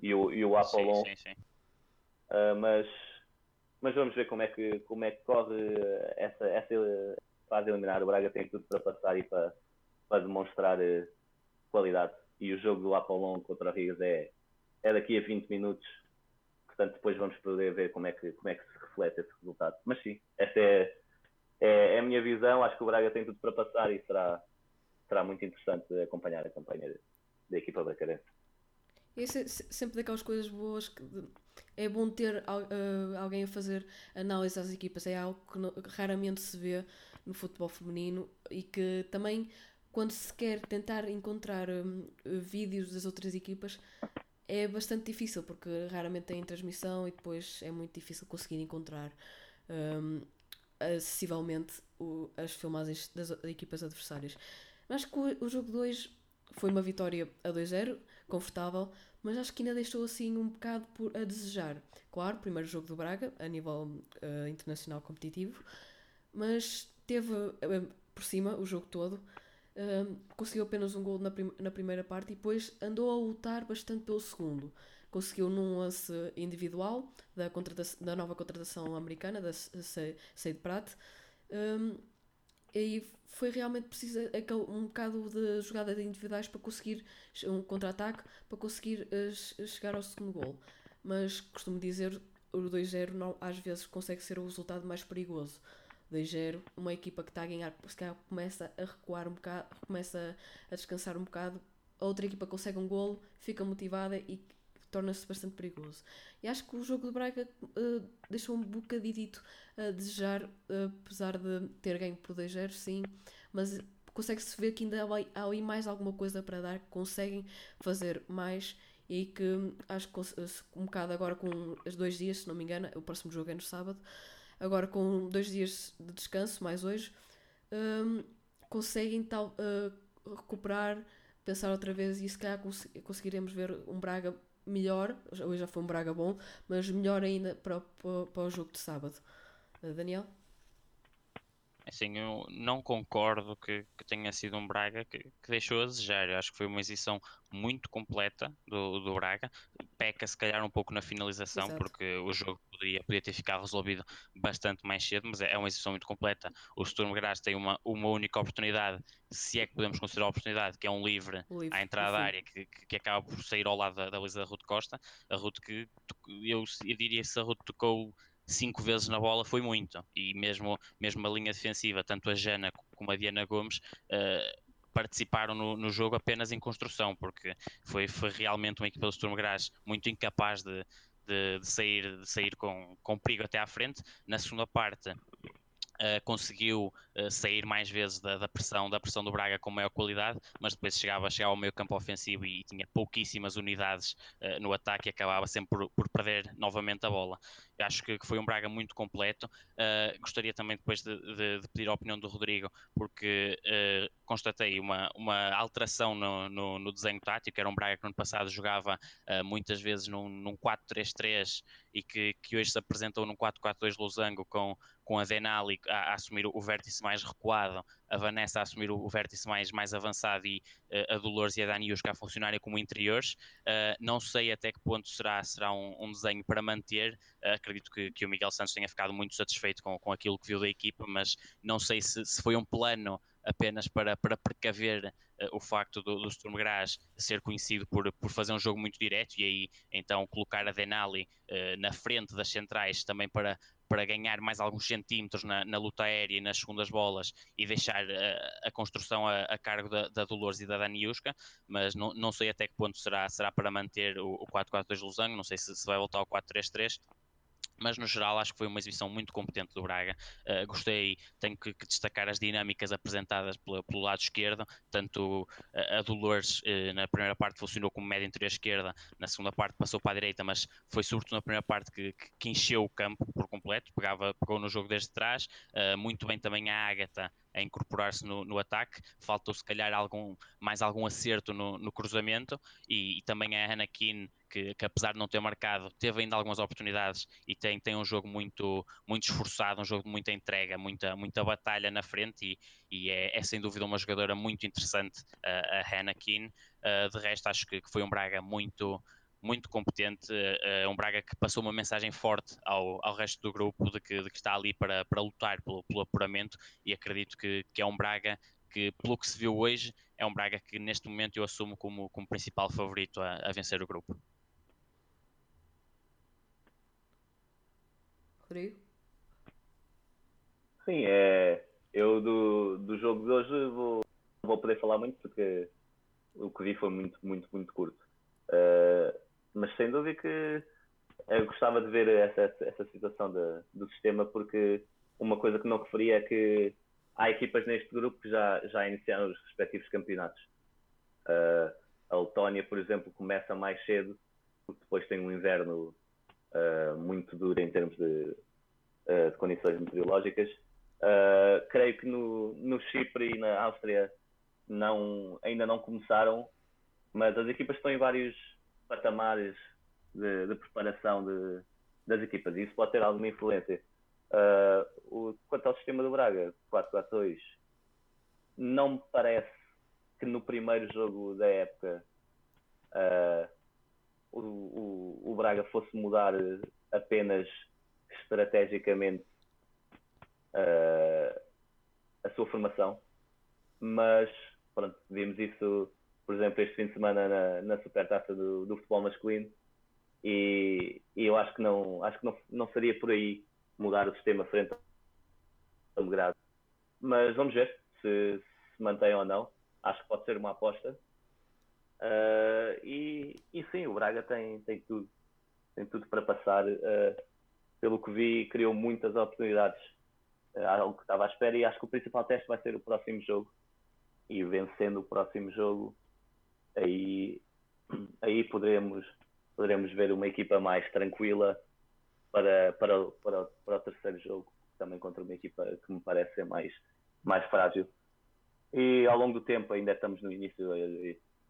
e o, e o Apollon. Sim, sim, sim. Uh, mas, mas vamos ver como é que, como é que corre essa, essa fase eliminar. O Braga tem tudo para passar e para, para demonstrar uh, qualidade. E o jogo do Apollon contra o Rigas é, é daqui a vinte minutos, portanto depois vamos poder ver como é que, como é que se reflete esse resultado. Mas sim, essa é, é, é a minha visão. Acho que o Braga tem tudo para passar e será... será muito interessante acompanhar a campanha da equipa bracarense. É sempre daquelas coisas boas que é bom ter uh, alguém a fazer análise às equipas. É algo que, não, que raramente se vê no futebol feminino e que também, quando se quer tentar encontrar um, vídeos das outras equipas, é bastante difícil, porque raramente tem transmissão e depois é muito difícil conseguir encontrar um, acessivelmente o, as filmagens das equipas adversárias. Mas que o, o jogo dois foi uma vitória a dois a zero, confortável, mas acho que ainda deixou assim um bocado por a desejar. Claro, primeiro jogo do Braga, a nível uh, internacional competitivo, mas teve uh, por cima o jogo todo, uh, conseguiu apenas um gol na, prim- na primeira parte e depois andou a lutar bastante pelo segundo. Conseguiu num lance individual da, contrata- da nova contratação americana, da Seyd Pratt, um, e foi realmente preciso um bocado de jogadas individuais para conseguir um contra-ataque, para conseguir chegar ao segundo gol. Mas costumo dizer, o dois a zero não, às vezes consegue ser o resultado mais perigoso. dois a zero, uma equipa que está a ganhar, se calhar começa a recuar um bocado, começa a descansar um bocado, a outra equipa consegue um golo, fica motivada e torna-se bastante perigoso. E acho que o jogo do Braga uh, deixou um bocadito a desejar, uh, apesar de ter ganho por dois a zero, sim, mas consegue-se ver que ainda há, há aí mais alguma coisa para dar, que conseguem fazer mais e que acho que um bocado agora com os dois dias, se não me engano, o próximo jogo é no sábado, agora com dois dias de descanso, mais hoje, um, conseguem tal, uh, recuperar, pensar outra vez e se calhar cons- conseguiremos ver um Braga melhor. Hoje já foi um Braga bom, mas melhor ainda para, para, para o jogo de sábado. Daniel? Assim, eu não concordo que, que tenha sido um Braga que, que deixou a desejar. Eu acho que foi uma exibição muito completa do, do Braga. Peca se calhar um pouco na finalização, exato, porque o jogo poderia, podia ter ficado resolvido bastante mais cedo, mas é uma exibição muito completa. O Sturm Graz tem uma, uma única oportunidade, se é que podemos considerar a oportunidade, que é um livre, livre à entrada da área, que, que acaba por sair ao lado da, da baliza da Ruth Costa. A Ruth que, eu, eu diria que se a Ruth tocou cinco vezes na bola foi muito, e mesmo, mesmo a linha defensiva, tanto a Jana como a Diana Gomes, uh, participaram no, no jogo apenas em construção, porque foi, foi realmente uma equipa do Sturm Graz muito incapaz de, de, de sair, de sair com, com perigo até à frente. Na segunda parte Uh, conseguiu uh, sair mais vezes da, da, pressão, da pressão do Braga com maior qualidade, mas depois chegava, chegava ao meio campo ofensivo e, e tinha pouquíssimas unidades uh, no ataque e acabava sempre por, por perder novamente a bola. Eu acho que, que foi um Braga muito completo. Uh, gostaria também depois de, de, de pedir a opinião do Rodrigo, porque uh, constatei uma, uma alteração no, no, no desenho tático. Era um Braga que no ano passado jogava uh, muitas vezes num, num quatro três três e que, que hoje se apresentou num quatro quatro dois losango, com com a Denali a, a assumir o vértice mais recuado, a Vanessa a assumir o vértice mais, mais avançado e uh, a Dolores e a Daniuska a funcionarem como interiores. Uh, não sei até que ponto será, será um, um desenho para manter. Uh, acredito que, que o Miguel Santos tenha ficado muito satisfeito com, com aquilo que viu da equipa, mas não sei se, se foi um plano apenas para, para precaver uh, o facto do, do Sturm Graz ser conhecido por, por fazer um jogo muito direto e aí então colocar a Denali uh, na frente das centrais também para, para ganhar mais alguns centímetros na, na luta aérea e nas segundas bolas e deixar a, a construção a, a cargo da, da Dolores e da Daniuska, mas não, não sei até que ponto será, será para manter o, o quatro quatro dois losango, não sei se, se vai voltar ao quatro três três. Mas no geral acho que foi uma exibição muito competente do Braga. Uh, gostei, tenho que, que destacar as dinâmicas apresentadas pela, pelo lado esquerdo, tanto uh, a Dolores uh, na primeira parte funcionou como média interior esquerda, na segunda parte passou para a direita, mas foi sobretudo na primeira parte que, que, que encheu o campo por completo, pegava, pegou no jogo desde trás, uh, muito bem também a Ágata a incorporar-se no, no ataque. Faltou se calhar algum, mais algum acerto no, no cruzamento e, e também a Hannah Keane, que, que apesar de não ter marcado, teve ainda algumas oportunidades e tem, tem um jogo muito, muito esforçado, um jogo de muita entrega, muita, muita batalha na frente e, e é, é sem dúvida uma jogadora muito interessante, a, a Hannah Keane. Uh, de resto acho que, que foi um Braga muito... muito competente, uh, um Braga que passou uma mensagem forte ao, ao resto do grupo de que, de que está ali para, para lutar pelo, pelo apuramento e acredito que, que é um Braga que, pelo que se viu hoje, é um Braga que neste momento eu assumo como, como principal favorito a, a vencer o grupo. Rodrigo? Sim, é, eu do, do jogo de hoje vou vou poder falar muito porque o que vi foi muito, muito, muito curto. Uh, mas sem dúvida que eu gostava de ver essa, essa situação de, do sistema, porque uma coisa que não referia é que há equipas neste grupo que já, já iniciaram os respectivos campeonatos. Uh, a Letónia, por exemplo, começa mais cedo, porque depois tem um inverno uh, muito duro em termos de, uh, de condições meteorológicas. Uh, creio que no, no Chipre e na Áustria não, ainda não começaram, mas as equipas estão em vários patamares de, de preparação de, das equipas, e isso pode ter alguma influência. Uh, o, quanto ao sistema do Braga, quatro quatro dois, não me parece que no primeiro jogo da época uh, o, o, o Braga fosse mudar apenas estrategicamente uh, a sua formação, mas pronto, vimos isso, por exemplo, este fim de semana na, na Supertaça do, do futebol masculino, e, e eu acho que não, acho que não, não seria por aí mudar o sistema frente ao grado. Mas vamos ver se se mantém ou não. Acho que pode ser uma aposta. Uh, e, e sim, o Braga tem, tem tudo. Tem tudo para passar. Uh, pelo que vi, criou muitas oportunidades. Uh, algo que estava à espera, e acho que o principal teste vai ser o próximo jogo. E vencendo o próximo jogo, aí, aí poderemos, poderemos ver uma equipa mais tranquila para, para, para, o, para o terceiro jogo, também contra uma equipa que me parece ser mais, mais frágil. E ao longo do tempo, ainda estamos no início,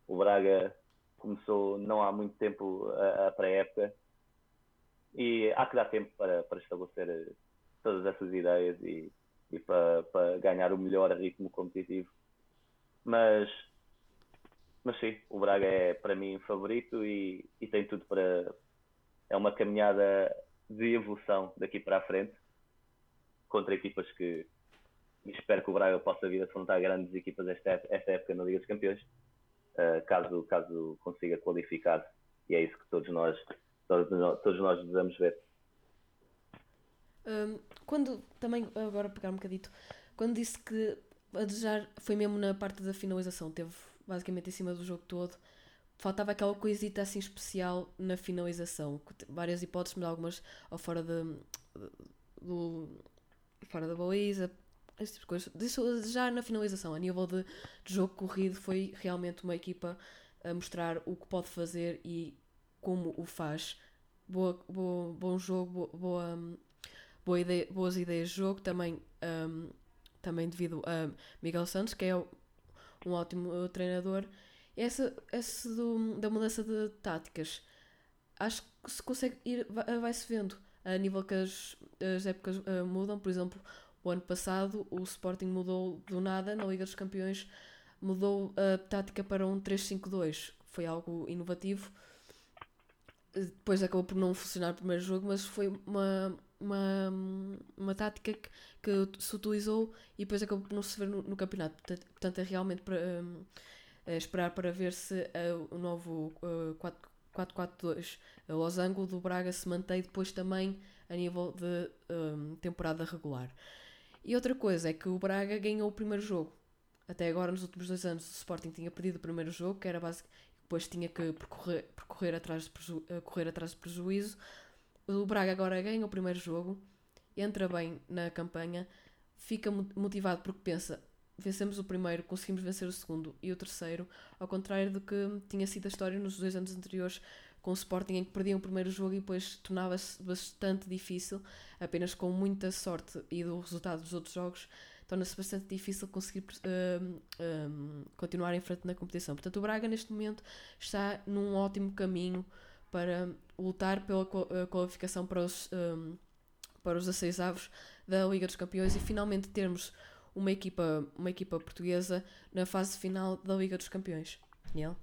o Braga começou não há muito tempo a, a pré-época, e há que dar tempo para, para estabelecer todas essas ideias e, e para, para ganhar o melhor ritmo competitivo. Mas, mas sim, o Braga é para mim favorito e, e tem tudo para... É uma caminhada de evolução daqui para a frente, contra equipas que... Espero que o Braga possa vir a afrontar grandes equipas esta, esta época na Liga dos Campeões, uh, caso, caso consiga qualificar, e é isso que todos nós, todos nós, todos nós desejamos ver. Um, quando, também agora pegar um bocadito, quando disse que a desejar foi mesmo na parte da finalização, teve basicamente em cima do jogo todo, faltava aquela coisita assim especial na finalização, várias hipóteses, mas algumas ao fora, de, do, fora da baliza, esse tipo de coisas. Isso já na finalização, a nível de, de jogo corrido, foi realmente uma equipa a mostrar o que pode fazer e como o faz. Boa, boa, bom jogo, boa, boa ideia, boas ideias de jogo, também, um, também devido a Miguel Santos, que é um ótimo treinador. Essa, essa do, da mudança de táticas, acho que se consegue ir, vai-se vendo a nível que as, as épocas uh, mudam. Por exemplo, o ano passado o Sporting mudou do nada, na Liga dos Campeões, mudou a tática para um três cinco dois, foi algo inovativo. Depois acabou por não funcionar no primeiro jogo, mas foi uma, uma, uma tática que, que se utilizou e depois acabou por não se ver no, no campeonato. Portanto, é realmente para, é esperar para ver se é, o novo quatro quatro dois, é, o losango do Braga se mantém depois também a nível de um, temporada regular. E outra coisa é que o Braga ganhou o primeiro jogo. Até agora, nos últimos dois anos, o Sporting tinha perdido o primeiro jogo, que era básico, depois tinha que percorrer, percorrer atrás de preju, correr atrás de prejuízo. O Braga agora ganha o primeiro jogo, entra bem na campanha, fica motivado porque pensa: vencemos o primeiro, conseguimos vencer o segundo e o terceiro, ao contrário do que tinha sido a história nos dois anos anteriores com o Sporting, em que perdiam o primeiro jogo e depois tornava-se bastante difícil, apenas com muita sorte e do resultado dos outros jogos, torna-se bastante difícil conseguir uh, um, continuar em frente na competição. Portanto, o Braga neste momento está num ótimo caminho para lutar pela qualificação para os, um, para os dezasseis avos da Liga dos Campeões e finalmente termos uma equipa, uma equipa portuguesa na fase final da Liga dos Campeões. Daniel?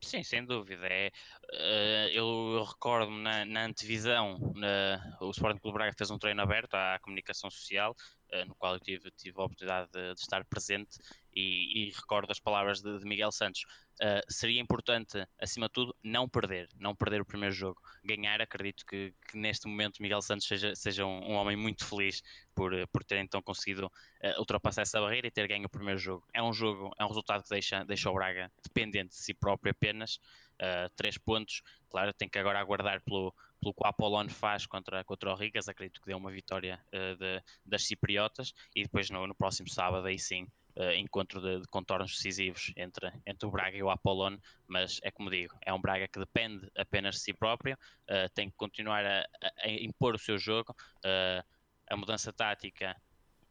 Sim, sem dúvida. É, uh, eu, eu recordo-me na, na antevisão, na, o Sporting Clube Braga fez um treino aberto à comunicação social, uh, no qual eu tive, tive a oportunidade de, de estar presente, e, e recordo as palavras de, de Miguel Santos. Uh, seria importante, acima de tudo, não perder, não perder o primeiro jogo, ganhar. Acredito que, que neste momento Miguel Santos seja, seja um, um homem muito feliz por, por ter então conseguido uh, ultrapassar essa barreira e ter ganho o primeiro jogo. É um jogo, é um resultado que deixa, deixa o Braga dependente de si próprio apenas, uh, três pontos, claro, tem que agora aguardar pelo, pelo que o Apollon faz contra, contra o Rigas. Acredito que deu uma vitória uh, de, das cipriotas, e depois no, no próximo sábado aí sim, Uh, encontro de, de contornos decisivos entre, entre o Braga e o Apollon. Mas é como digo, é um Braga que depende apenas de si próprio, uh, tem que continuar a, a impor o seu jogo, uh, a mudança tática,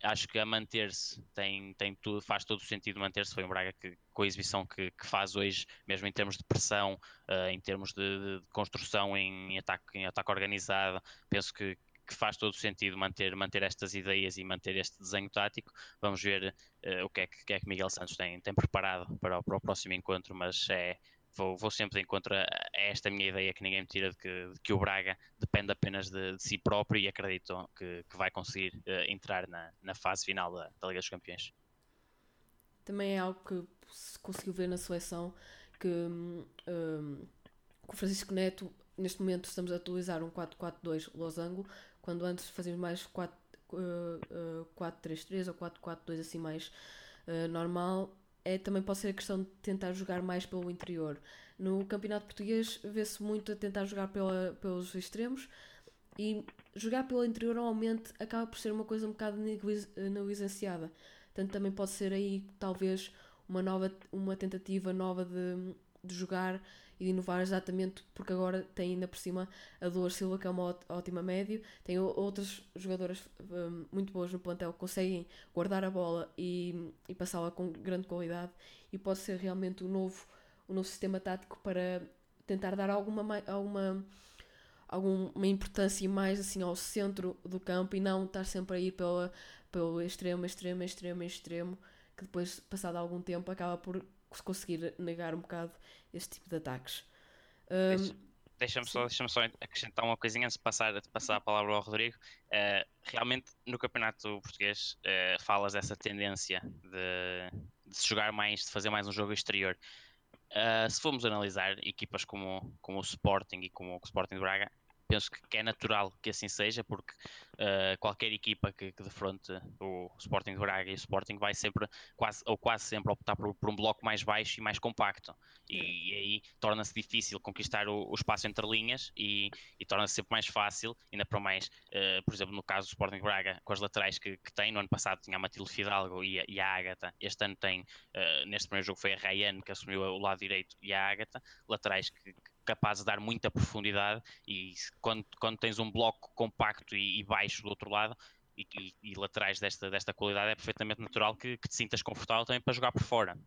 acho que a manter-se tem, tem tudo, faz todo o sentido manter-se. Foi um Braga que, com a exibição que, que faz hoje, mesmo em termos de pressão, uh, em termos de, de construção em, em, ataque, em ataque organizado, penso que que faz todo o sentido manter, manter estas ideias e manter este desenho tático. Vamos ver uh, o que é que, que é que Miguel Santos tem, tem preparado para o, para o próximo encontro, mas é, vou, vou sempre de encontro a, a esta minha ideia que ninguém me tira, de que, de que o Braga depende apenas de, de si próprio, e acredito que, que vai conseguir uh, entrar na, na fase final da, da Liga dos Campeões. Também é algo que se conseguiu ver na seleção, que um, com o Francisco Neto, neste momento estamos a utilizar um quatro quatro dois losango, quando antes fazíamos mais quatro três três ou quatro quatro dois, assim mais uh, normal. É, também pode ser a questão de tentar jogar mais pelo interior. No campeonato português vê-se muito a tentar jogar pela, pelos extremos, e jogar pelo interior normalmente acaba por ser uma coisa um bocado negligenciada. Portanto, também pode ser aí talvez uma, nova, uma tentativa nova de, de jogar e de inovar, exatamente porque agora tem ainda por cima a Dolores Silva, que é uma ótima médio, tem outras jogadoras um, muito boas no plantel, que conseguem guardar a bola e, e passá-la com grande qualidade, e pode ser realmente um novo, um novo sistema tático para tentar dar alguma, alguma, alguma importância mais assim ao centro do campo, e não estar sempre a ir pela, pelo extremo, extremo, extremo, extremo, que depois, passado algum tempo, acaba por conseguir negar um bocado este tipo de ataques. Deixa, um, deixa-me, só, deixa-me só acrescentar uma coisinha antes de passar, de passar a palavra ao Rodrigo. Uh, realmente, no campeonato português, uh, falas dessa tendência de, de se jogar mais, de fazer mais um jogo exterior. Uh, se formos analisar equipas como, como o Sporting e como o Sporting de Braga, penso que é natural que assim seja, porque uh, qualquer equipa que, que defronte o Sporting de Braga e o Sporting vai sempre, quase, ou quase sempre, optar por, por um bloco mais baixo e mais compacto, e, e aí torna-se difícil conquistar o, o espaço entre linhas, e, e torna-se sempre mais fácil, ainda para mais, uh, por exemplo, no caso do Sporting de Braga, com as laterais que, que tem. No ano passado tinha a Matilde Fidalgo e a, e a Ágata, este ano tem, uh, neste primeiro jogo foi a Rayane que assumiu o lado direito e a Ágata, laterais que, que capaz de dar muita profundidade, e quando, quando tens um bloco compacto e, e baixo do outro lado, e, e, e laterais desta, desta qualidade, é perfeitamente natural que, que te sintas confortável também para jogar por fora.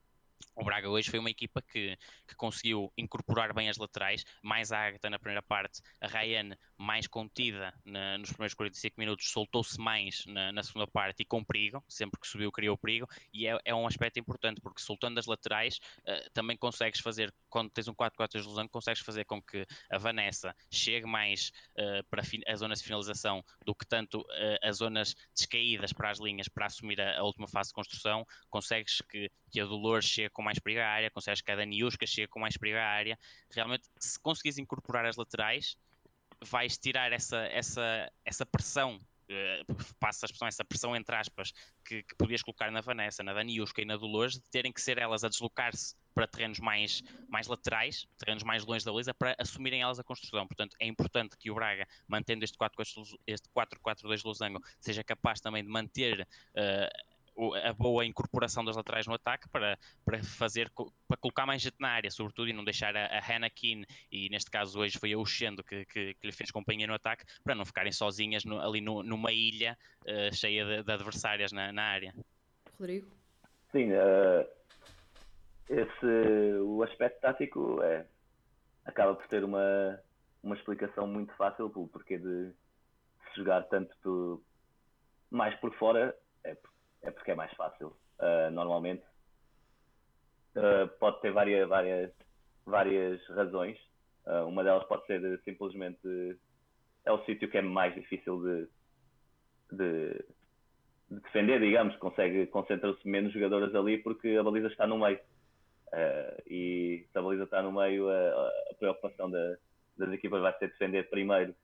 O Braga hoje foi uma equipa que, que conseguiu incorporar bem as laterais, mais a Ágata na primeira parte, a Rayane mais contida na, nos primeiros quarenta e cinco minutos, soltou-se mais na, na segunda parte e com perigo, sempre que subiu criou perigo, e é, é um aspecto importante, porque soltando as laterais, uh, também consegues fazer, quando tens um quatro quatro dois losango, consegues fazer com que a Vanessa chegue mais uh, para a, a zona de finalização do que tanto uh, as zonas descaídas para as linhas, para assumir a, a última fase de construção. Consegues que, que a Dolores chegue com mais perigo à área, consegues que a Daniuska chega com mais perigo à área. Realmente, se conseguires incorporar as laterais, vais tirar essa, essa, essa pressão, uh, passa a expressão, essa pressão entre aspas, que, que podias colocar na Vanessa, na Daniuska e na Dolores, de terem que ser elas a deslocar-se para terrenos mais, mais laterais, terrenos mais longe da baliza, para assumirem elas a construção. Portanto, é importante que o Braga, mantendo este quatro quatro dois losango, seja capaz também de manter Uh, a boa incorporação das laterais no ataque, para, para fazer, para colocar mais gente na área, sobretudo, e não deixar a, a Hannah Keane, e neste caso hoje foi a Oxendo que, que, que lhe fez companhia no ataque, para não ficarem sozinhas no, ali no, numa ilha uh, cheia de, de adversárias na, na área. Rodrigo? Sim, uh, esse, o aspecto tático é, acaba por ter uma, uma explicação muito fácil, pelo porquê de se jogar tanto do, mais por fora, é é porque é mais fácil, uh, normalmente. Uh, pode ter várias, várias, várias razões. Uh, uma delas pode ser simplesmente é o sítio que é mais difícil de, de, de defender, digamos, consegue, concentra-se menos jogadoras ali porque a baliza está no meio. Uh, e se a baliza está no meio, a, a preocupação da, das equipas vai ser defender primeiro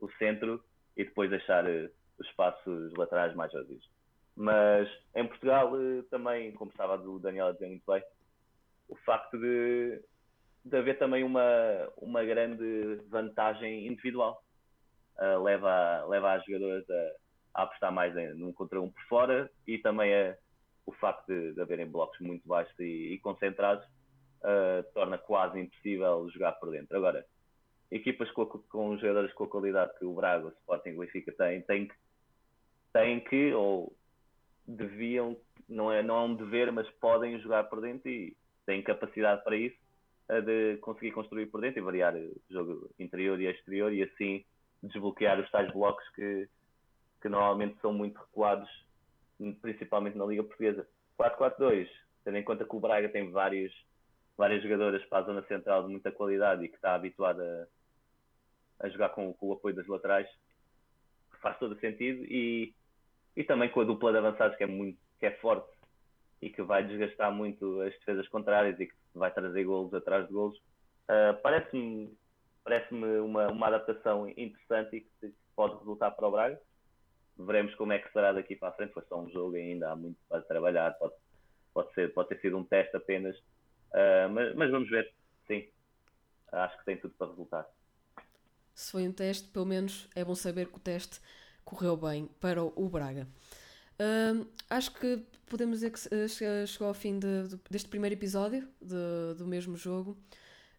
o centro e depois deixar uh, os espaços laterais mais vazios. Mas em Portugal uh, também, como estava o Daniel a dizer muito bem, o facto de, de haver também uma, uma grande vantagem individual uh, leva, leva as jogadoras a a apostar mais em, num contra um por fora, e também é, o facto de, de haverem blocos muito baixos e, e concentrados uh, torna quase impossível jogar por dentro. Agora, equipas com, com jogadores com a qualidade que o Braga, o Sporting, o Benfica têm, têm que, têm que ou deviam, não é, não é um dever, mas podem jogar por dentro e têm capacidade para isso, uh, de conseguir construir por dentro e variar o jogo interior e exterior e assim desbloquear os tais blocos que que normalmente são muito recuados, principalmente na Liga Portuguesa. quatro quatro dois, tendo em conta que o Braga tem vários, várias jogadoras para a zona central de muita qualidade e que está habituada a jogar com, com o apoio das laterais, faz todo sentido, e, e também com a dupla de avançados que é, muito, que é forte e que vai desgastar muito as defesas contrárias e que vai trazer golos atrás de golos. Uh, parece-me, parece-me uma, uma adaptação interessante e que pode resultar para o Braga. Veremos como é que será daqui para a frente, foi só um jogo, ainda há muito para trabalhar, pode, pode, ser, pode ter sido um teste apenas, uh, mas, mas vamos ver, sim, acho que tem tudo para resultar. Se foi um teste, pelo menos é bom saber que o teste correu bem para o Braga. Uh, acho que podemos dizer que chegou ao fim de, de, deste primeiro episódio de, do mesmo jogo.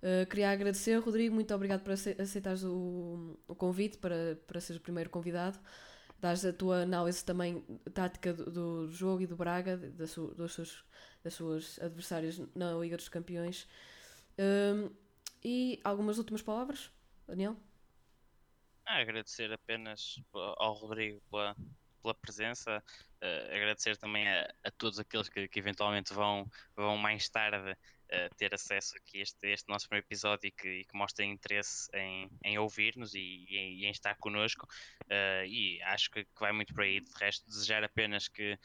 Uh, queria agradecer, Rodrigo, muito obrigado por aceitares o, o convite para, para seres o primeiro convidado. Dás a tua análise também tática do, do jogo e do Braga, das, su, das, suas, das suas adversárias na Liga dos Campeões. Um, e algumas últimas palavras, Daniel? Ah, agradecer apenas ao Rodrigo pela, pela presença, uh, agradecer também a, a todos aqueles que, que eventualmente vão, vão mais tarde uh, ter acesso aqui a este, este nosso primeiro episódio e que, e que mostrem interesse em, em ouvir-nos e, e, em, e em estar connosco, uh, e acho que, que vai muito por aí. De resto, desejar apenas que,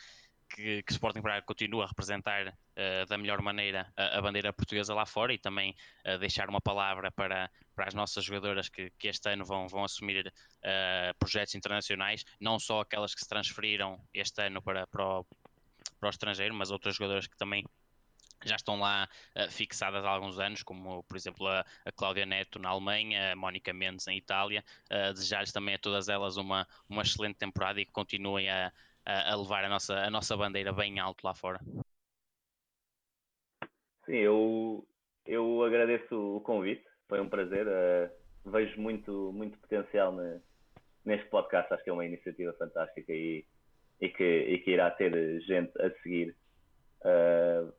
que, que Sporting Braga continue a representar uh, da melhor maneira a, a bandeira portuguesa lá fora, e também uh, deixar uma palavra para, para as nossas jogadoras que, que este ano vão, vão assumir uh, projetos internacionais, não só aquelas que se transferiram este ano para, para, o, para o estrangeiro, mas outras jogadoras que também já estão lá uh, fixadas há alguns anos, como por exemplo a, a Cláudia Neto na Alemanha, a Mónica Mendes em Itália. Uh, desejar-lhes também a todas elas uma, uma excelente temporada e que continuem a, a, a levar a nossa, a nossa bandeira bem alto lá fora. Sim, eu, eu agradeço o convite, foi um prazer. Uh, vejo muito, muito potencial ne, neste podcast, acho que é uma iniciativa fantástica e, e, que, e que irá ter gente a seguir. Uh,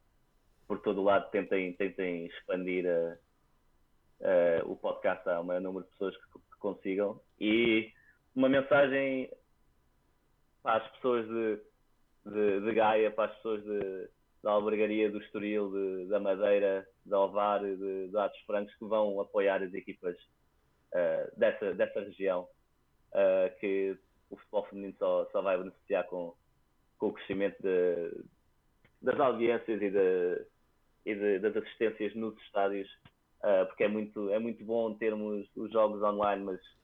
por todo o lado tentem, tentem expandir uh, uh, o podcast a um maior número de pessoas que, que consigam, e uma mensagem para as pessoas de, de, de Gaia, para as pessoas de, da Albergaria, do Estoril, de, da Madeira, da Ovar, de, de Atos Francos, que vão apoiar as equipas uh, dessa, dessa região, uh, que o futebol feminino só, só vai beneficiar com, com o crescimento de, das audiências e de e de, das assistências nos estádios, uh, porque é muito, é muito bom termos os jogos online, mas se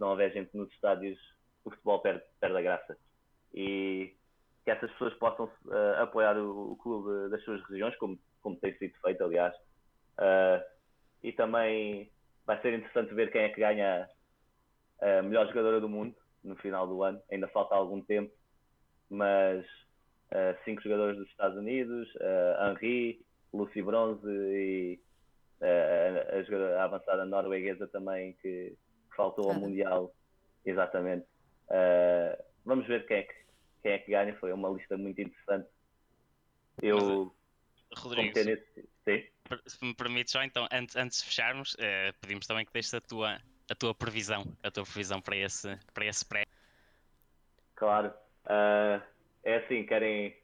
não houver gente nos estádios, o futebol perde, perde a graça. E que essas pessoas possam uh, apoiar o, o clube das suas regiões, como, como tem sido feito, aliás. Uh, e também vai ser interessante ver quem é que ganha a melhor jogadora do mundo no final do ano. Ainda falta algum tempo, mas uh, cinco jogadores dos Estados Unidos, uh, Henry, Lucy Bronze e uh, a, a avançada norueguesa também, que faltou ao ah, Mundial, exatamente. Uh, vamos ver quem é, que, quem é que ganha, foi uma lista muito interessante. Eu, Rodrigo, nesse... Sim? Se me permites só, então, antes, antes de fecharmos, uh, pedimos também que deixes a tua, a tua previsão, a tua previsão para esse, para esse pré. Claro, uh, é assim, querem,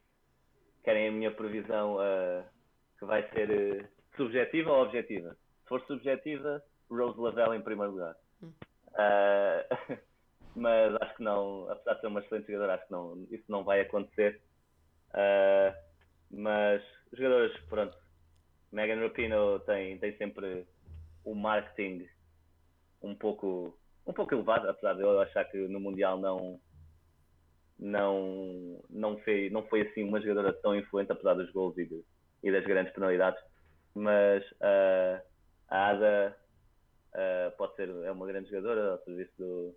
querem a minha previsão... Uh, que vai ser uh, subjetiva ou objetiva? Se for subjetiva, Rose Lavelle em primeiro lugar. Uh, mas acho que não, apesar de ser uma excelente jogadora, acho que não, isso não vai acontecer. Uh, mas os jogadores, pronto, Megan Rapinoe tem, tem sempre o marketing um pouco, um pouco elevado, apesar de eu achar que no Mundial não, não, não, foi, não foi assim uma jogadora tão influente, apesar dos gols e, de, e das grandes penalidades. Mas uh, a Ada uh, pode ser, é uma grande jogadora, ao serviço do,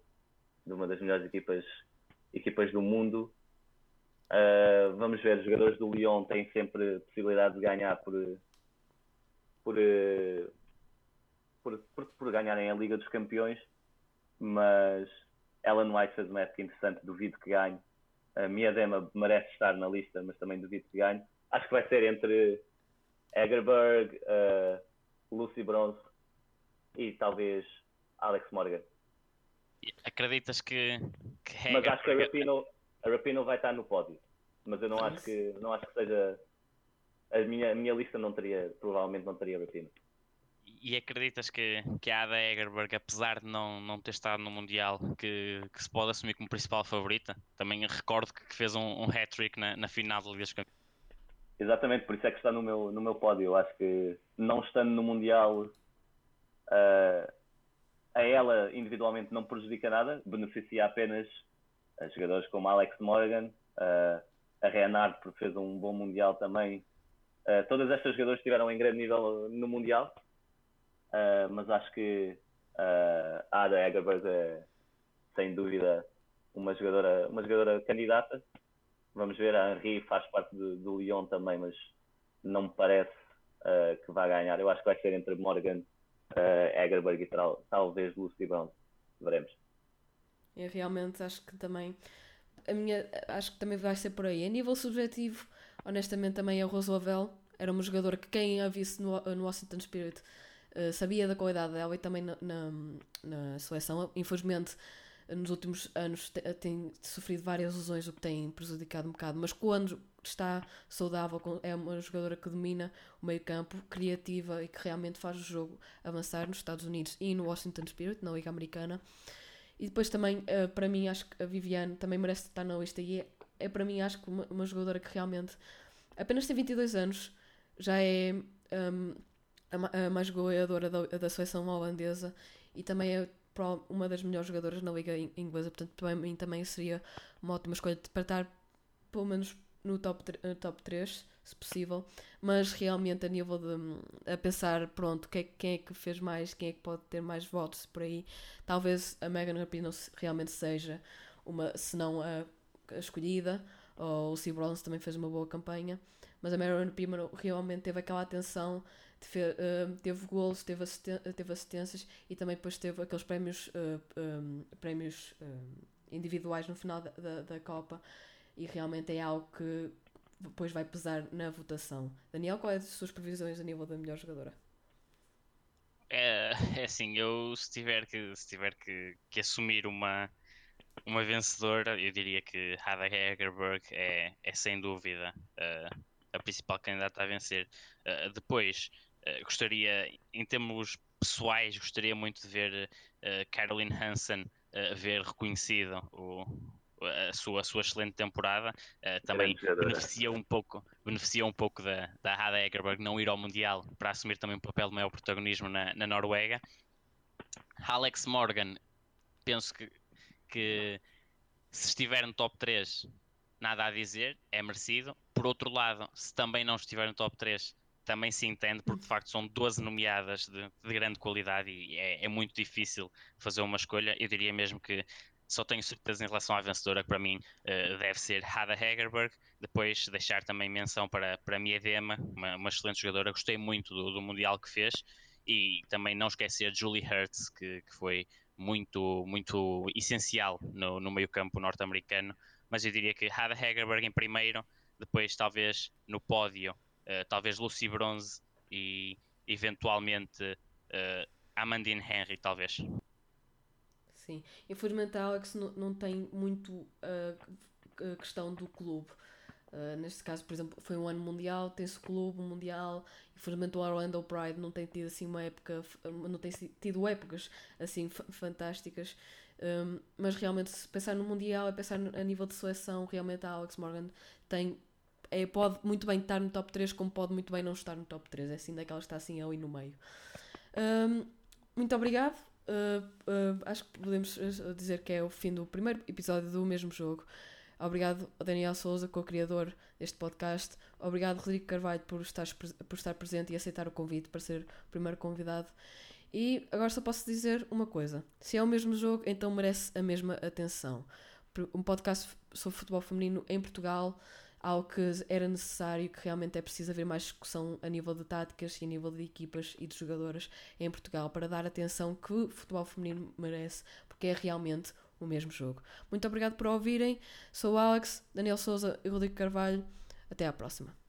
de uma das melhores equipas, equipas do mundo. Uh, vamos ver, os jogadores do Lyon têm sempre possibilidade de ganhar por, por, por, por, por ganharem a Liga dos Campeões, mas Ellen White fez uma época interessante, duvido que ganhe. A Miedema merece estar na lista, mas também duvido que ganhe. Acho que vai ser entre Hegerberg, uh, Lucy Bronze e talvez Alex Morgan. Acreditas que... que Hegerberg... Mas acho que a Rapinoe... A Rapinoe vai estar no pódio, mas eu não acho que, não acho que seja... A minha, a minha lista não teria, provavelmente não teria Rapinoe. E acreditas que, que a Ada Hegerberg, apesar de não, não ter estado no Mundial, que, que se pode assumir como principal favorita? Também recordo que fez um, um hat-trick na, na final da Liga dos Campeões. Exatamente, por isso é que está no meu, no meu pódio. Eu acho que, não estando no Mundial, uh, a ela individualmente não prejudica nada, beneficia apenas... jogadores como Alex Morgan, uh, a Rayane, porque fez um bom Mundial também. Uh, todas estas jogadoras estiveram em grande nível no Mundial, uh, mas acho que uh, a Ada Hegerberg é, sem dúvida, uma jogadora, uma jogadora candidata. Vamos ver, a Henry faz parte do, do Lyon também, mas não me parece uh, que vá ganhar. Eu acho que vai ser entre Morgan, uh, Hegerberg e tal, talvez Lucy Bronze. Veremos. Eu realmente acho que também a minha, acho que também vai ser por aí. A nível subjetivo, honestamente, também a Rose Lavelle era uma jogadora que quem a visse no, no Washington Spirit uh, sabia da qualidade dela, e também na, na, na seleção. Infelizmente, nos últimos anos te, tem sofrido várias lesões, o que tem prejudicado um bocado, mas quando está saudável, é uma jogadora que domina o meio-campo, criativa e que realmente faz o jogo avançar nos Estados Unidos e no Washington Spirit, na Liga Americana. E depois também, uh, para mim, acho que a Vivianne também merece estar na lista, e é, é para mim, acho que uma, uma jogadora que realmente apenas tem vinte e dois anos, já é um, a, a mais goleadora da, da seleção holandesa, e também é uma das melhores jogadoras na Liga Inglesa, portanto para mim também seria uma ótima escolha para estar pelo menos no top três, se possível. Mas realmente a nível de a pensar, pronto, quem é, quem é que fez mais, quem é que pode ter mais votos por aí, talvez a Megan Rapinoe realmente seja uma, se não a, a escolhida, ou o C. Bronze também fez uma boa campanha, mas a Megan Rapinoe realmente teve aquela atenção, teve, teve golos, teve, assisten, teve assistências, e também depois teve aqueles prémios, um, prémios um, individuais no final da, da, da Copa, e realmente é algo que depois vai pesar na votação. Daniel, qual é as suas previsões a nível da melhor jogadora? É, é assim, eu se tiver que, se tiver que, que assumir uma, uma vencedora, eu diria que Ada Hegerberg é, é sem dúvida uh, a principal candidata a vencer. Uh, depois, uh, gostaria, em termos pessoais, gostaria muito de ver uh, Caroline Hansen uh, ver reconhecido o A sua, a sua excelente temporada. Uh, também beneficia um pouco, beneficia um pouco da, da Ada Hegerberg não ir ao Mundial, para assumir também um papel de maior protagonismo na, na Noruega. Alex Morgan, penso que, que se estiver no top três, nada a dizer, é merecido. Por outro lado, se também não estiver no top três, também se entende, porque de facto são doze nomeadas de, de grande qualidade, e é, é muito difícil fazer uma escolha. Eu diria mesmo que só tenho certeza em relação à vencedora, que para mim uh, deve ser Ada Hegerberg. Depois deixar também menção para, para a Miedema, uma, uma excelente jogadora. Gostei muito do, do Mundial que fez. E também não esquecer Julie Hertz, que, que foi muito, muito essencial no, no meio campo norte-americano. Mas eu diria que Ada Hegerberg em primeiro, depois talvez no pódio, uh, talvez Lucy Bronze e eventualmente uh, Amandine Henry, talvez. Sim, infelizmente a Alex não, não tem muito a uh, questão do clube. Uh, neste caso, por exemplo, foi um ano mundial, tem-se o clube, o mundial. Infelizmente o Orlando Pride não tem tido assim uma época, não tem tido épocas assim f- fantásticas. Um, mas realmente, se pensar no Mundial, é pensar a nível de seleção, realmente a Alex Morgan tem, é, pode muito bem estar no top três, como pode muito bem não estar no top três. É assim daquela que está assim ali no meio. Um, muito obrigado. Uh, uh, acho que podemos dizer que é o fim do primeiro episódio do Mesmo Jogo. Obrigado ao Daniel Souza, co-criador deste podcast. Obrigado, Rodrigo Carvalho, por estar, por estar presente e aceitar o convite para ser o primeiro convidado. E agora só posso dizer uma coisa: se é o mesmo jogo, então merece a mesma atenção. Um podcast sobre futebol feminino em Portugal, algo que era necessário, que realmente é preciso haver mais discussão a nível de táticas e a nível de equipas e de jogadoras em Portugal, para dar atenção que o futebol feminino merece, porque é realmente o mesmo jogo. Muito obrigado por ouvirem. Sou o Alex, Daniel Souza e Rodrigo Carvalho. Até à próxima.